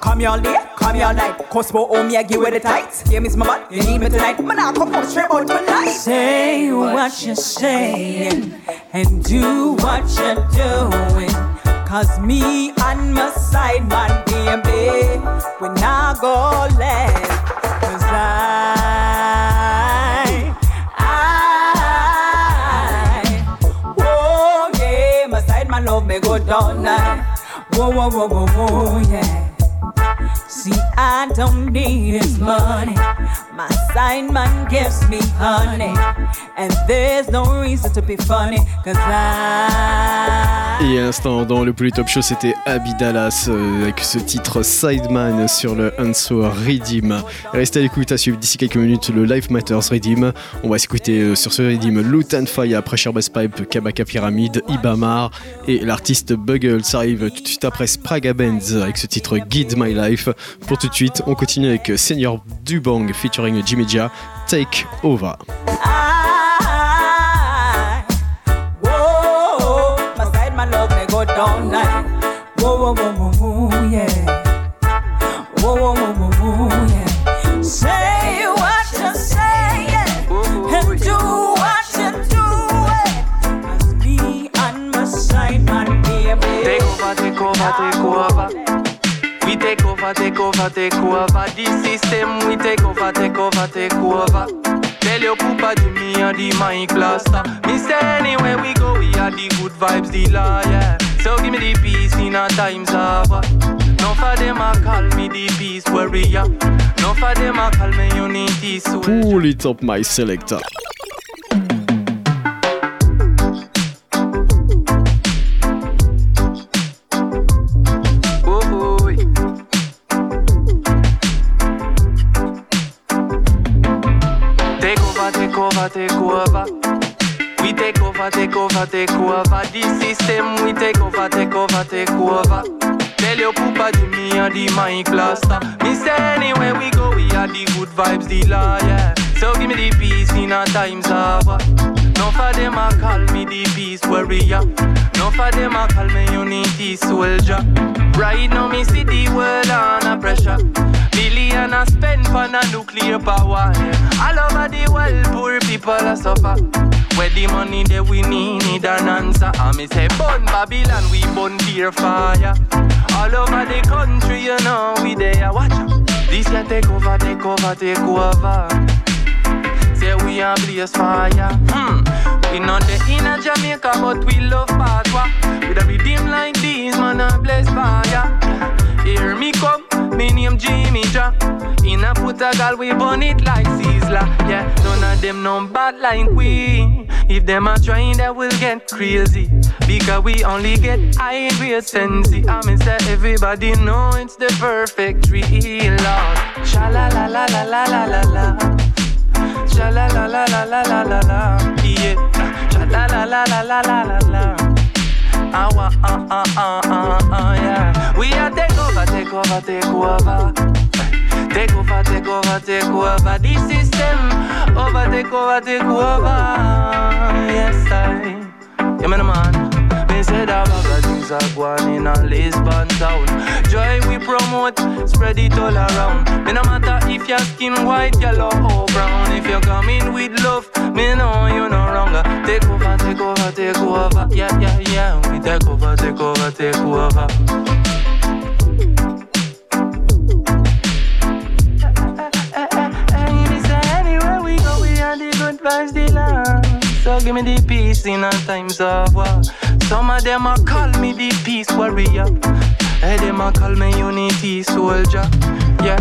Come your day, come your night. Cause for all me I give it the tight. Yeah, miss my butt, you need me tonight. Man, I come up straight out tonight. Say what you're saying and do what you're doing. Cause me and my side man, baby, we not gonna let. Cause I love me good all night. Whoa, whoa, whoa, whoa, whoa, yeah. See, I don't need his money. My sign man gives me honey. And there's no reason to be funny, cause I... Et à l'instant, dans le Pouli Top Show, c'était Abidalas euh, avec ce titre Sideman sur le Hanzo Riddim. Restez à l'écoute, à suivre d'ici quelques minutes le Life Matters Riddim. On va s'écouter euh, sur ce Riddim Loot and Fire, Pressure Best Pipe, Kabaka Pyramide, Ibamar et l'artiste Buggles. Ça arrive tout de suite après Spraga Benz avec ce titre Guide My Life. Pour tout de suite, on continue avec Senior Dubang featuring Jimmy Jia, Take Over. I, whoa, my side man love me go down night. Whoa, whoa, whoa, whoa, whoa, yeah. Whoa, whoa, whoa, whoa, whoa, yeah. Say what you're saying and do what you're doing. Cause me and my side man baby, take over, take over, take over. We take over, take over, take over. This system we take over, take over, take over. Tell your poopa to me and the mind cluster. Me say anywhere we go, we are the good vibes, the law, yeah. So give me the peace in a time's over. No for them a call me the peace warrior. No for them a call me unity soldier. Pouli Top my selector. Take over. We take over, take over, take over. This system we take over, take over, take over. Tell your poopa to me and the mind cluster. Me say anywhere we go, we are the good vibes, the law, yeah. So give me the peace in a time's over. No for them a call me the peace warrior. No for them a call me unity soldier. Right now me see the world under pressure. Billion a spend for a nuclear power, yeah. All over the world poor people are suffer. Where the money that we need need an answer. And me say burn Babylon, we burn fear fire. All over the country, you know we there. Watch out. This year take over, take over, take over. Say we a blaze fire. Mm. We not the inner Jamaica, but we love Patwa. With a redeem like this, man a blaze fire. Hear me come, me name Jimmy Jah. In a put a gal, we burn it like sizzler. Yeah, none of them no bad like we. If them are trying, they will get crazy. Because we only get high grade sensei. I mean, say everybody know it's the perfect tree, Lord. Sha la la la la la la la la. Sha la la la la la la la la. Yeah, sha la la la la la la la la. Ah, ah, ah, ah, ah, ah, yeah. We are take over, take over, take over. Take over, take over, take over the system. Over, take over, take over. Yes, I. Yeah, man, man. Me say that bad things are going in a Lisbon town. Joy we promote, spread it all around. Me no matter if your skin white, yellow or brown. If you come in with love, me know you no wronger. Take over, take over, take over. Yeah, yeah, yeah. We take over, take over, take over. So give me the peace in a times of war. Some of them a call me the peace warrior. Hey, them a call me unity soldier. Yeah.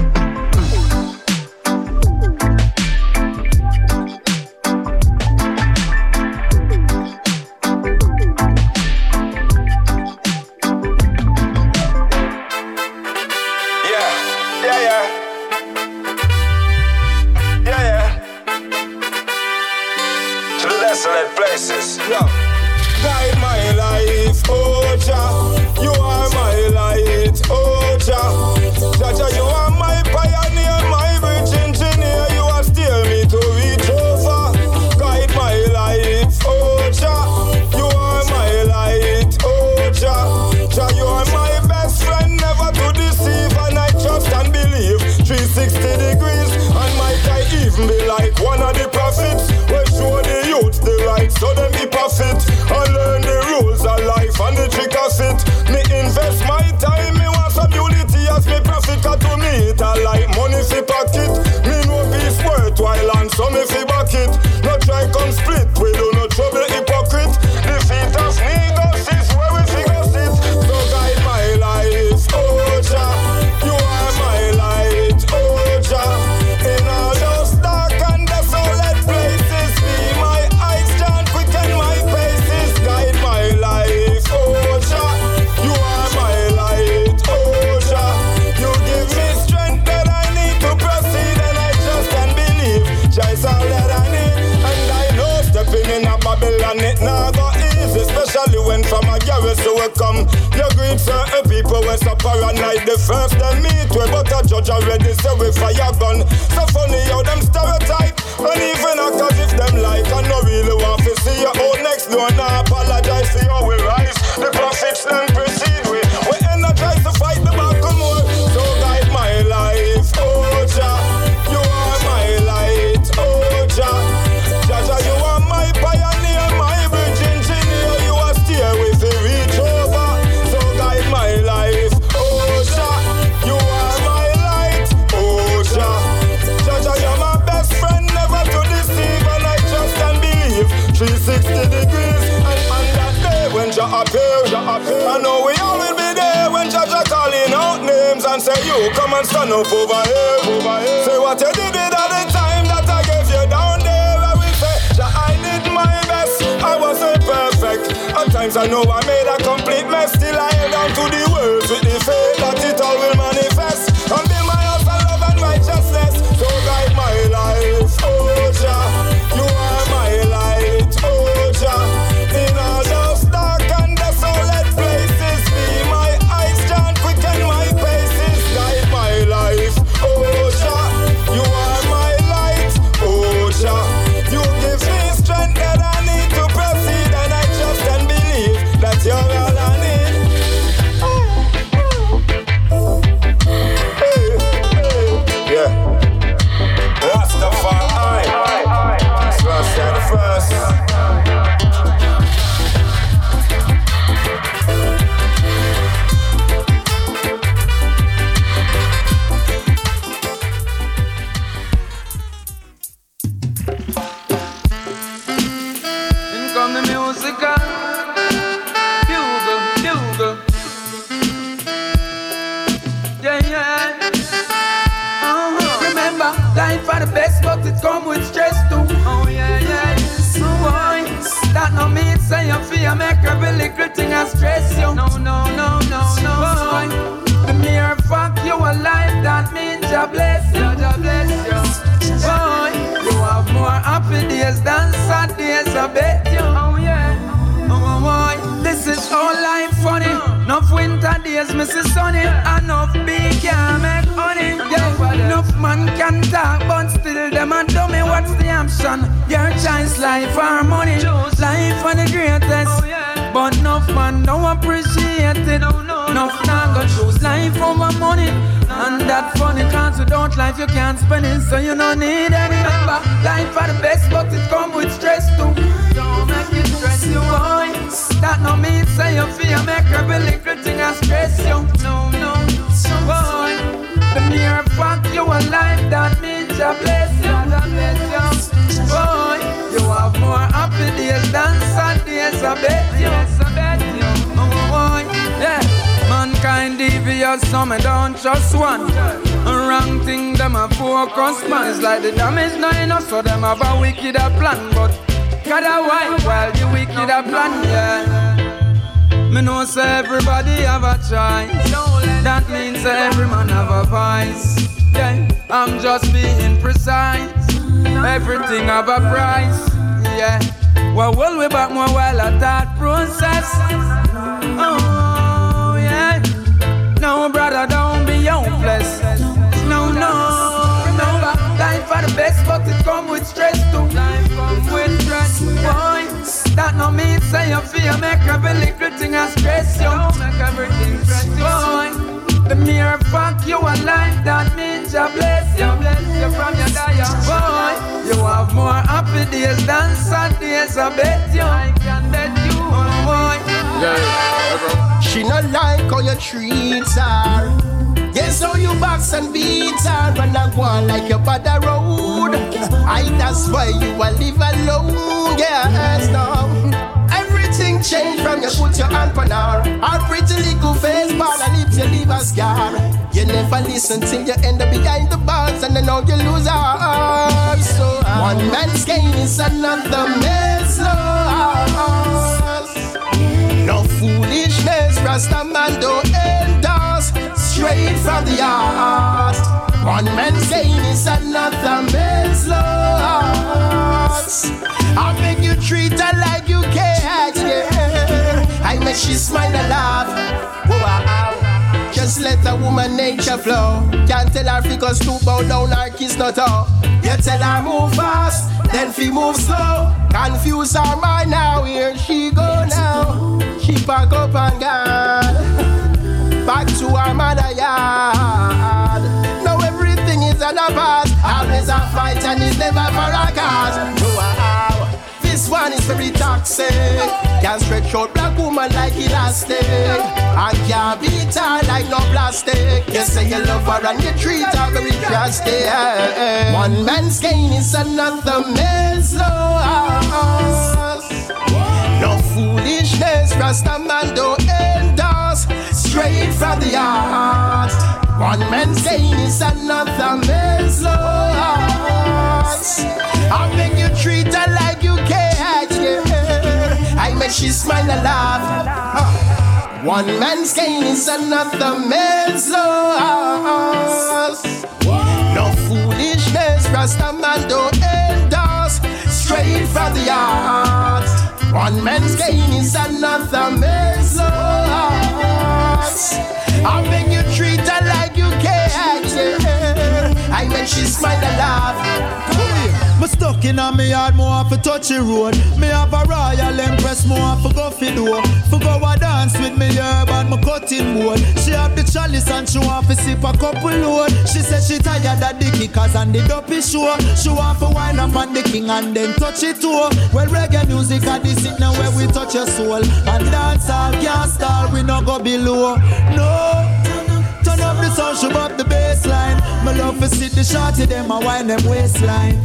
Missus Sunny, enough big can make honey. Yeah. Enough man can talk, but still them a dummy. What's the option? Your choice, life or money? Life are the greatest, but enough man don't appreciate it. Enough now go choose life over money. And that funny, cause without life you can't spend it, so you don't need any number. Life are the best, but it comes with stress too. Don't make it stress you, boy. That no mean say you fear, make every little thing I stress you. No, no, boy. The mere fact you alive, that means you bless you, that bless you, boy. You have more happy days than sad days, I bet you, I bet you, oh boy, yeah. Mankind devious, some don't trust one. Wrong thing, them a focus, man. It's like the damage not enough, so them have a wicked a plan. But God a wife while the wicked a plan, yeah. Me know say everybody have a choice. That means every man have a vice, yeah. I'm just being precise. Everything have a price, yeah. Well, well, we back more while at that process. Oh. No, brother, don't be hopeless. No, no, no, but life are the best, but it comes with stress too. Life comes with stress, boy. That no mean say you fear, make every little thing I stress you. Make everything stress you, boy. The mere fact you alive, that means you bless you, bless you from your diet, boy. You have more happy days than sad days, I bet you. I can bet you, oh boy. Yeah. She not like how you treat her. Guess how you box and beat her. And I go on like your father road. I that's why you will live alone. Yes, now everything changed from you put your hand on her. Her pretty little face, ball and lips, you leave a scar. You never listen till you end up behind the bars. And then now you lose her. So one man's gain is another man's loss. No foolishness, Rastaman don't endorse. Straight from the heart. One man's gain is another man's loss. I make you treat her like you can't, yeah. I make she smile and laugh. Wow. Just let a woman nature flow. Can't tell her figures to bow down, her kiss not all. You tell her move fast, then she move slow. Confuse her mind now, here she go now. She back up and gone, back to her mother yard. Now everything is an apart, always a fight and it's never for a cause. Wow, this one is very toxic. Can stretch out black woman like elastic. And can beat her like no plastic. You say you love her and you treat her very drastic. One man's gain is another man's loss. No foolishness, Rastaman don't endorse. Straight from the heart. One man's gain is another man's loss. I make you treat her like you can't, yeah. I make she smile and laugh. Huh. One man's gain is another man's loss. No foolishness, Rastaman don't endorse. Straight from the heart. One man's gain is another man's loss. I make you treat her like you can't, yeah. I make she smile and laugh. Me stuck in a me yard, more for touchy road. Me have a royal empress, more for go for door. For go a dance with me herb and me cutting wood. She have the chalice and she want to sip a couple load. She said she tired of the kickers and the dopey show. She want to wind up on the king and then touch it too. Well, reggae music at the sit now where we touch your soul. And dance all can't stall, we no go below. No. Turn up the sound, shoot up the bassline. My love for sit the shorty, them my wind them waistline.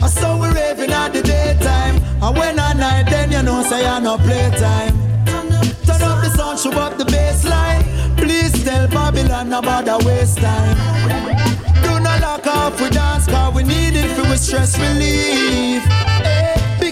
I saw we raving at the daytime. And when at night, then you know say I no playtime. Turn up the sound, shoot up the bassline. Please tell Babylon about the waste time. Do not lock off, we dance, cause we need it for stress relief.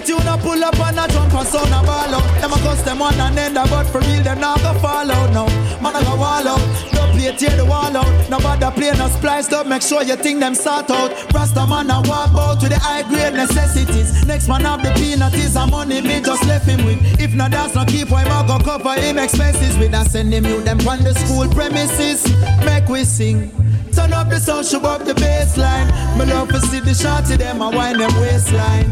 You na pull up and a jump and sound a ball out. Them a cuss them one and end up, but for real them not go fall out now. Man a go wall out, don't play tear the wall out. Nobody play no splice, don't make sure you think them sort out. Rasta man a walk out to the high grade necessities. Next man have the peanuts and money me just left him with. If not that's no keep why ma go cover him expenses with. And send him you them on the school premises. Make we sing. Turn up the sound, show up the bassline. Me love to see the shorty them, I wind them waistline.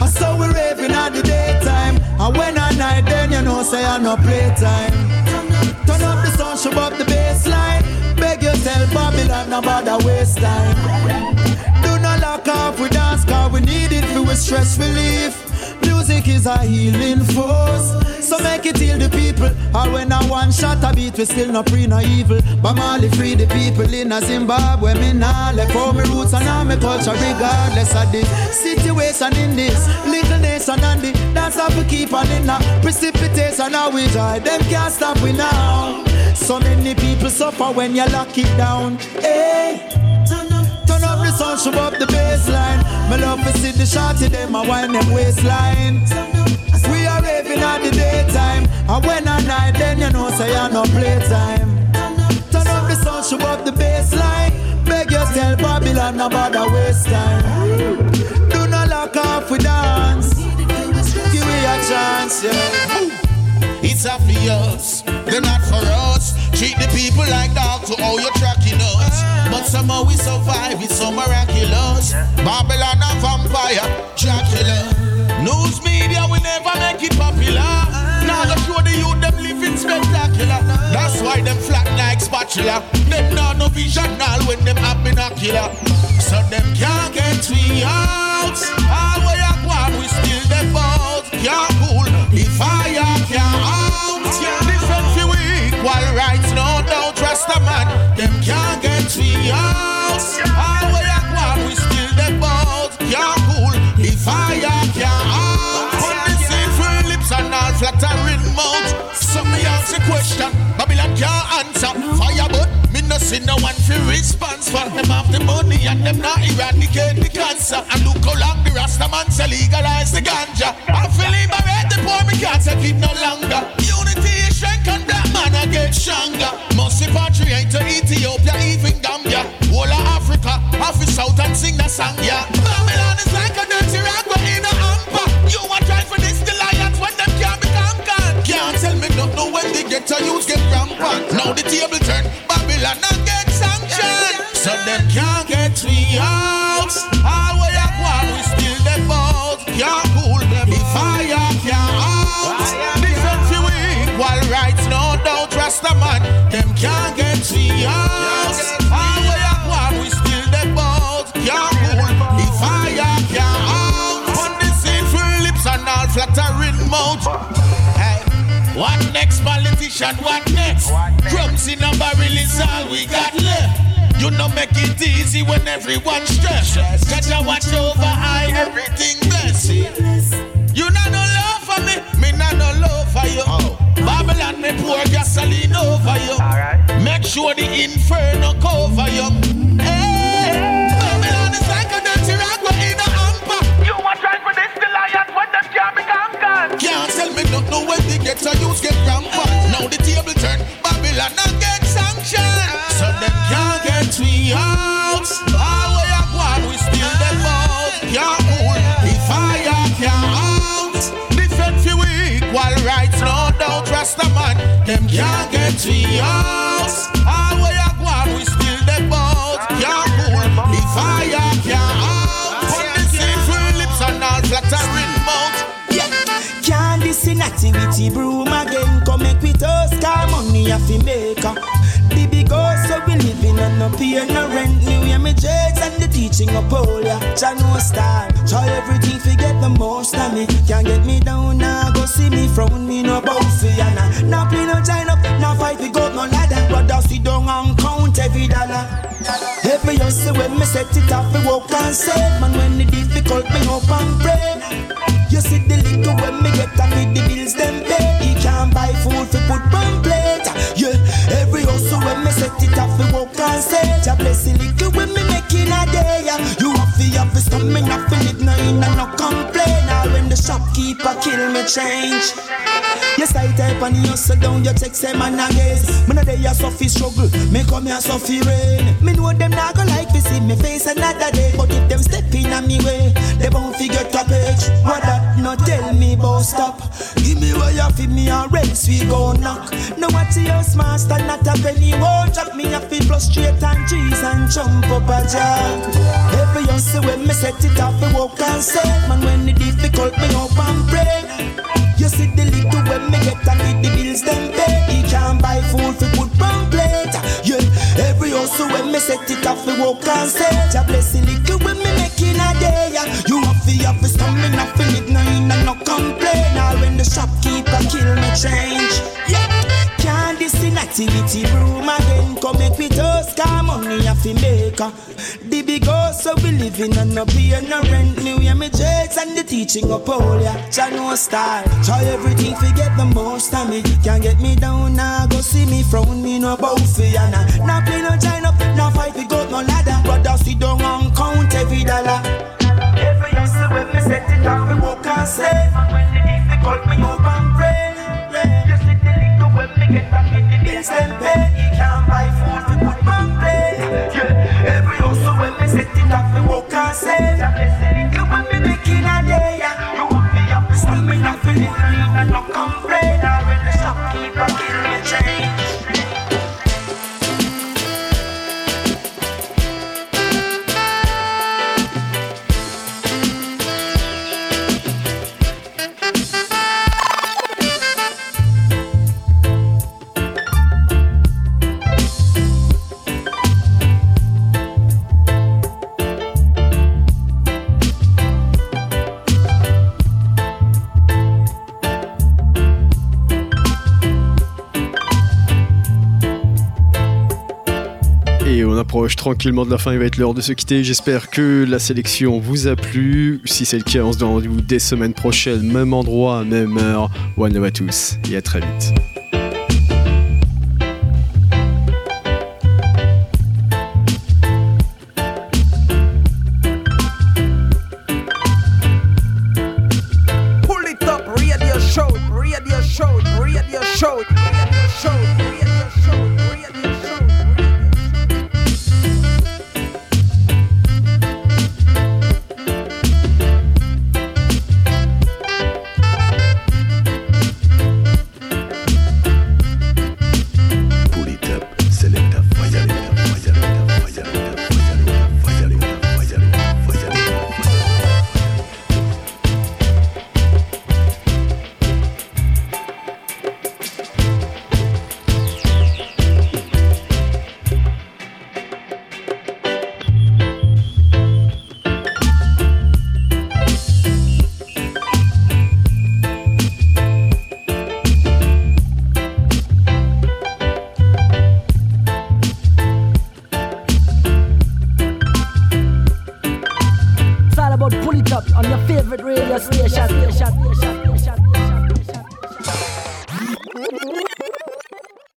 I saw we raving at the daytime, and when at night then you know say I no playtime. Turn up the sound, show up the bassline. Beg you tell Babylon about the waste time. Do not lock off, we dance 'cause we need it for a stress relief. Music is a healing force, so make it heal the people. And when I one shot a beat, we still no pre no evil. But Mali free the people in a Zimbabwe. Me nah left all my roots and all my culture, regardless of the situation in this little nation and the dance up we keep on in a precipitation. Now we joy, them can't stop we now. So many people suffer when you lock it down. Hey. Sound show up the baseline. Me love to see the shorty them, I wind them waistline. We are raving at the daytime, and when at night then you know say I no playtime. Turn up the sound, show up the baseline. Beg you tell Babylon about the waste time. Do not lock off, we dance. Give me a chance, yeah. It's a for us, they're not for us. Treat the people like dogs, to all your tracking us. But somehow we survive, it's so miraculous. Babylon a vampire, Dracula. News media will never make it popular. Now they show the youth them living spectacular. That's why them flat like spatula. Them not no vision all when them have binocular. So them can't get we out. All way up one, we still them out. Can't pull the fire, can't out. Different for equal rights, no doubt, trust a man. Them can't get we out, all way at one, we still them out. Can't cool, the fire can't out. When they see free lips and all flattering mouth, some may ask the question, Babylon can't answer. Fire but, me no see no one for response. For them have the money and them not eradicate the cancer. And look how long the Rasta man say legalize the ganja. I feel liberate the poor, me can't say keep no longer. Unity is strength and black man I get stronger. Must repatriate to Ethiopia, even Gambia, whole of Africa, half is out and sing the song, yeah. Babylon is like a dirty rag in a hamper. You want try for this alliance when them can't become gone. Can't tell me no, no when they get to use get rampant. Now the table turn, Babylon not get sanctioned. So them can't get three out. All way at one, we still them out. Can't cool them, the fire can't out. Different few equal rights, no doubt, Rasta man. Them can't get three out. Flattering mouth. Hey. What next, politician? What next? What next? Drums in a barrel is all we got left. You know, make it easy when everyone's stressed. Cause I watch over I, everything blessed. You not no love for me, me not no love for you. Oh. Babylon, me pour gasoline over you. All right. Make sure the inferno cover you. Hey. Babylon is like a dirty rag in a hamper. You want try for this? Can't tell me not know when they get to use get rampant. Now the table turn, Babylon not get sanctioned. So them can't get we out. All way at one, we still them out. Can't hold the fire, can't out. Different few equal rights, no doubt, Rasta man. Them can't get we out. All way at one, we still them out. Can't hold the fire, can't out. When they see free lips and all flattering mouth. Nativity broom again, come make with us, car money a fi make up. The big house so we living and no pay no rent. New images and the teaching of Pouli, I no star. Try everything fi get the most of me. Can't get me down now, go see me frown, me no bouncy and I now play no join up, now fight we got no ladder. But I sit down and count every dollar. Every hustle when me set it up, we walk and save. Man when the difficult me hope and pray. You see the little when me get and with the bills them pay. He can't buy food for put on plate. Yeah, every hustle when me set it up for walk and set. Your blessing little when me making a day. You have to have to stomach, I feel it now in and no complain. Now when the shopkeeper kill me change. Yes, I type on you sit down your text them and I guess. Man, they are so free struggle, me come here so free rain. Me know them not go like to see me face another day. But if them step in on me way, they won't figure to page. What? No tell me about stop. Give me where you fi me and rents we go knock. No what to your master, not a penny won't drop me a fi prostrate and cheese and jump up a jack. Every hustle when me set it up, I walk and say, man, when it difficult, me up and pray. You see the little when me get and get the bills them pay. He can't buy food for good pan plate. Yeah, every hustle when me set it off, we walk and say, ja bless the little when me make in a day. You have to have to stomach, nothing it no in and no complain. All when the shopkeeper kill me change. Yeah, can't this inactivity room again. Come make with us, come money have to make her. The big house we live in and no pay no rent. New year me jakes and the teaching of Polia, yeah. Jah no style. Try everything forget the most of me. Can't get me down now, nah. Go see me frown, me no bow for ya now. Now play no China, now fight we got no ladder. Brother sit down and count every dollar. Every hustle when me set it up, we walk and say, and when the difficult me hope and pray. Just sit the little when me get back in the bills and pay. You can't buy food for good man play. Yeah, every hustle when me set it up, we walk and say, just the little when me making a day. Me not feel it, I no complain. I will the shopkeeper kill me tranquillement de la fin. Il va être l'heure de se quitter. J'espère que la sélection vous a plu. Si c'est le cas, on se donne rendez-vous dès semaine prochaine, même endroit, même heure. One love à tous et à très vite. Your favorite radio station.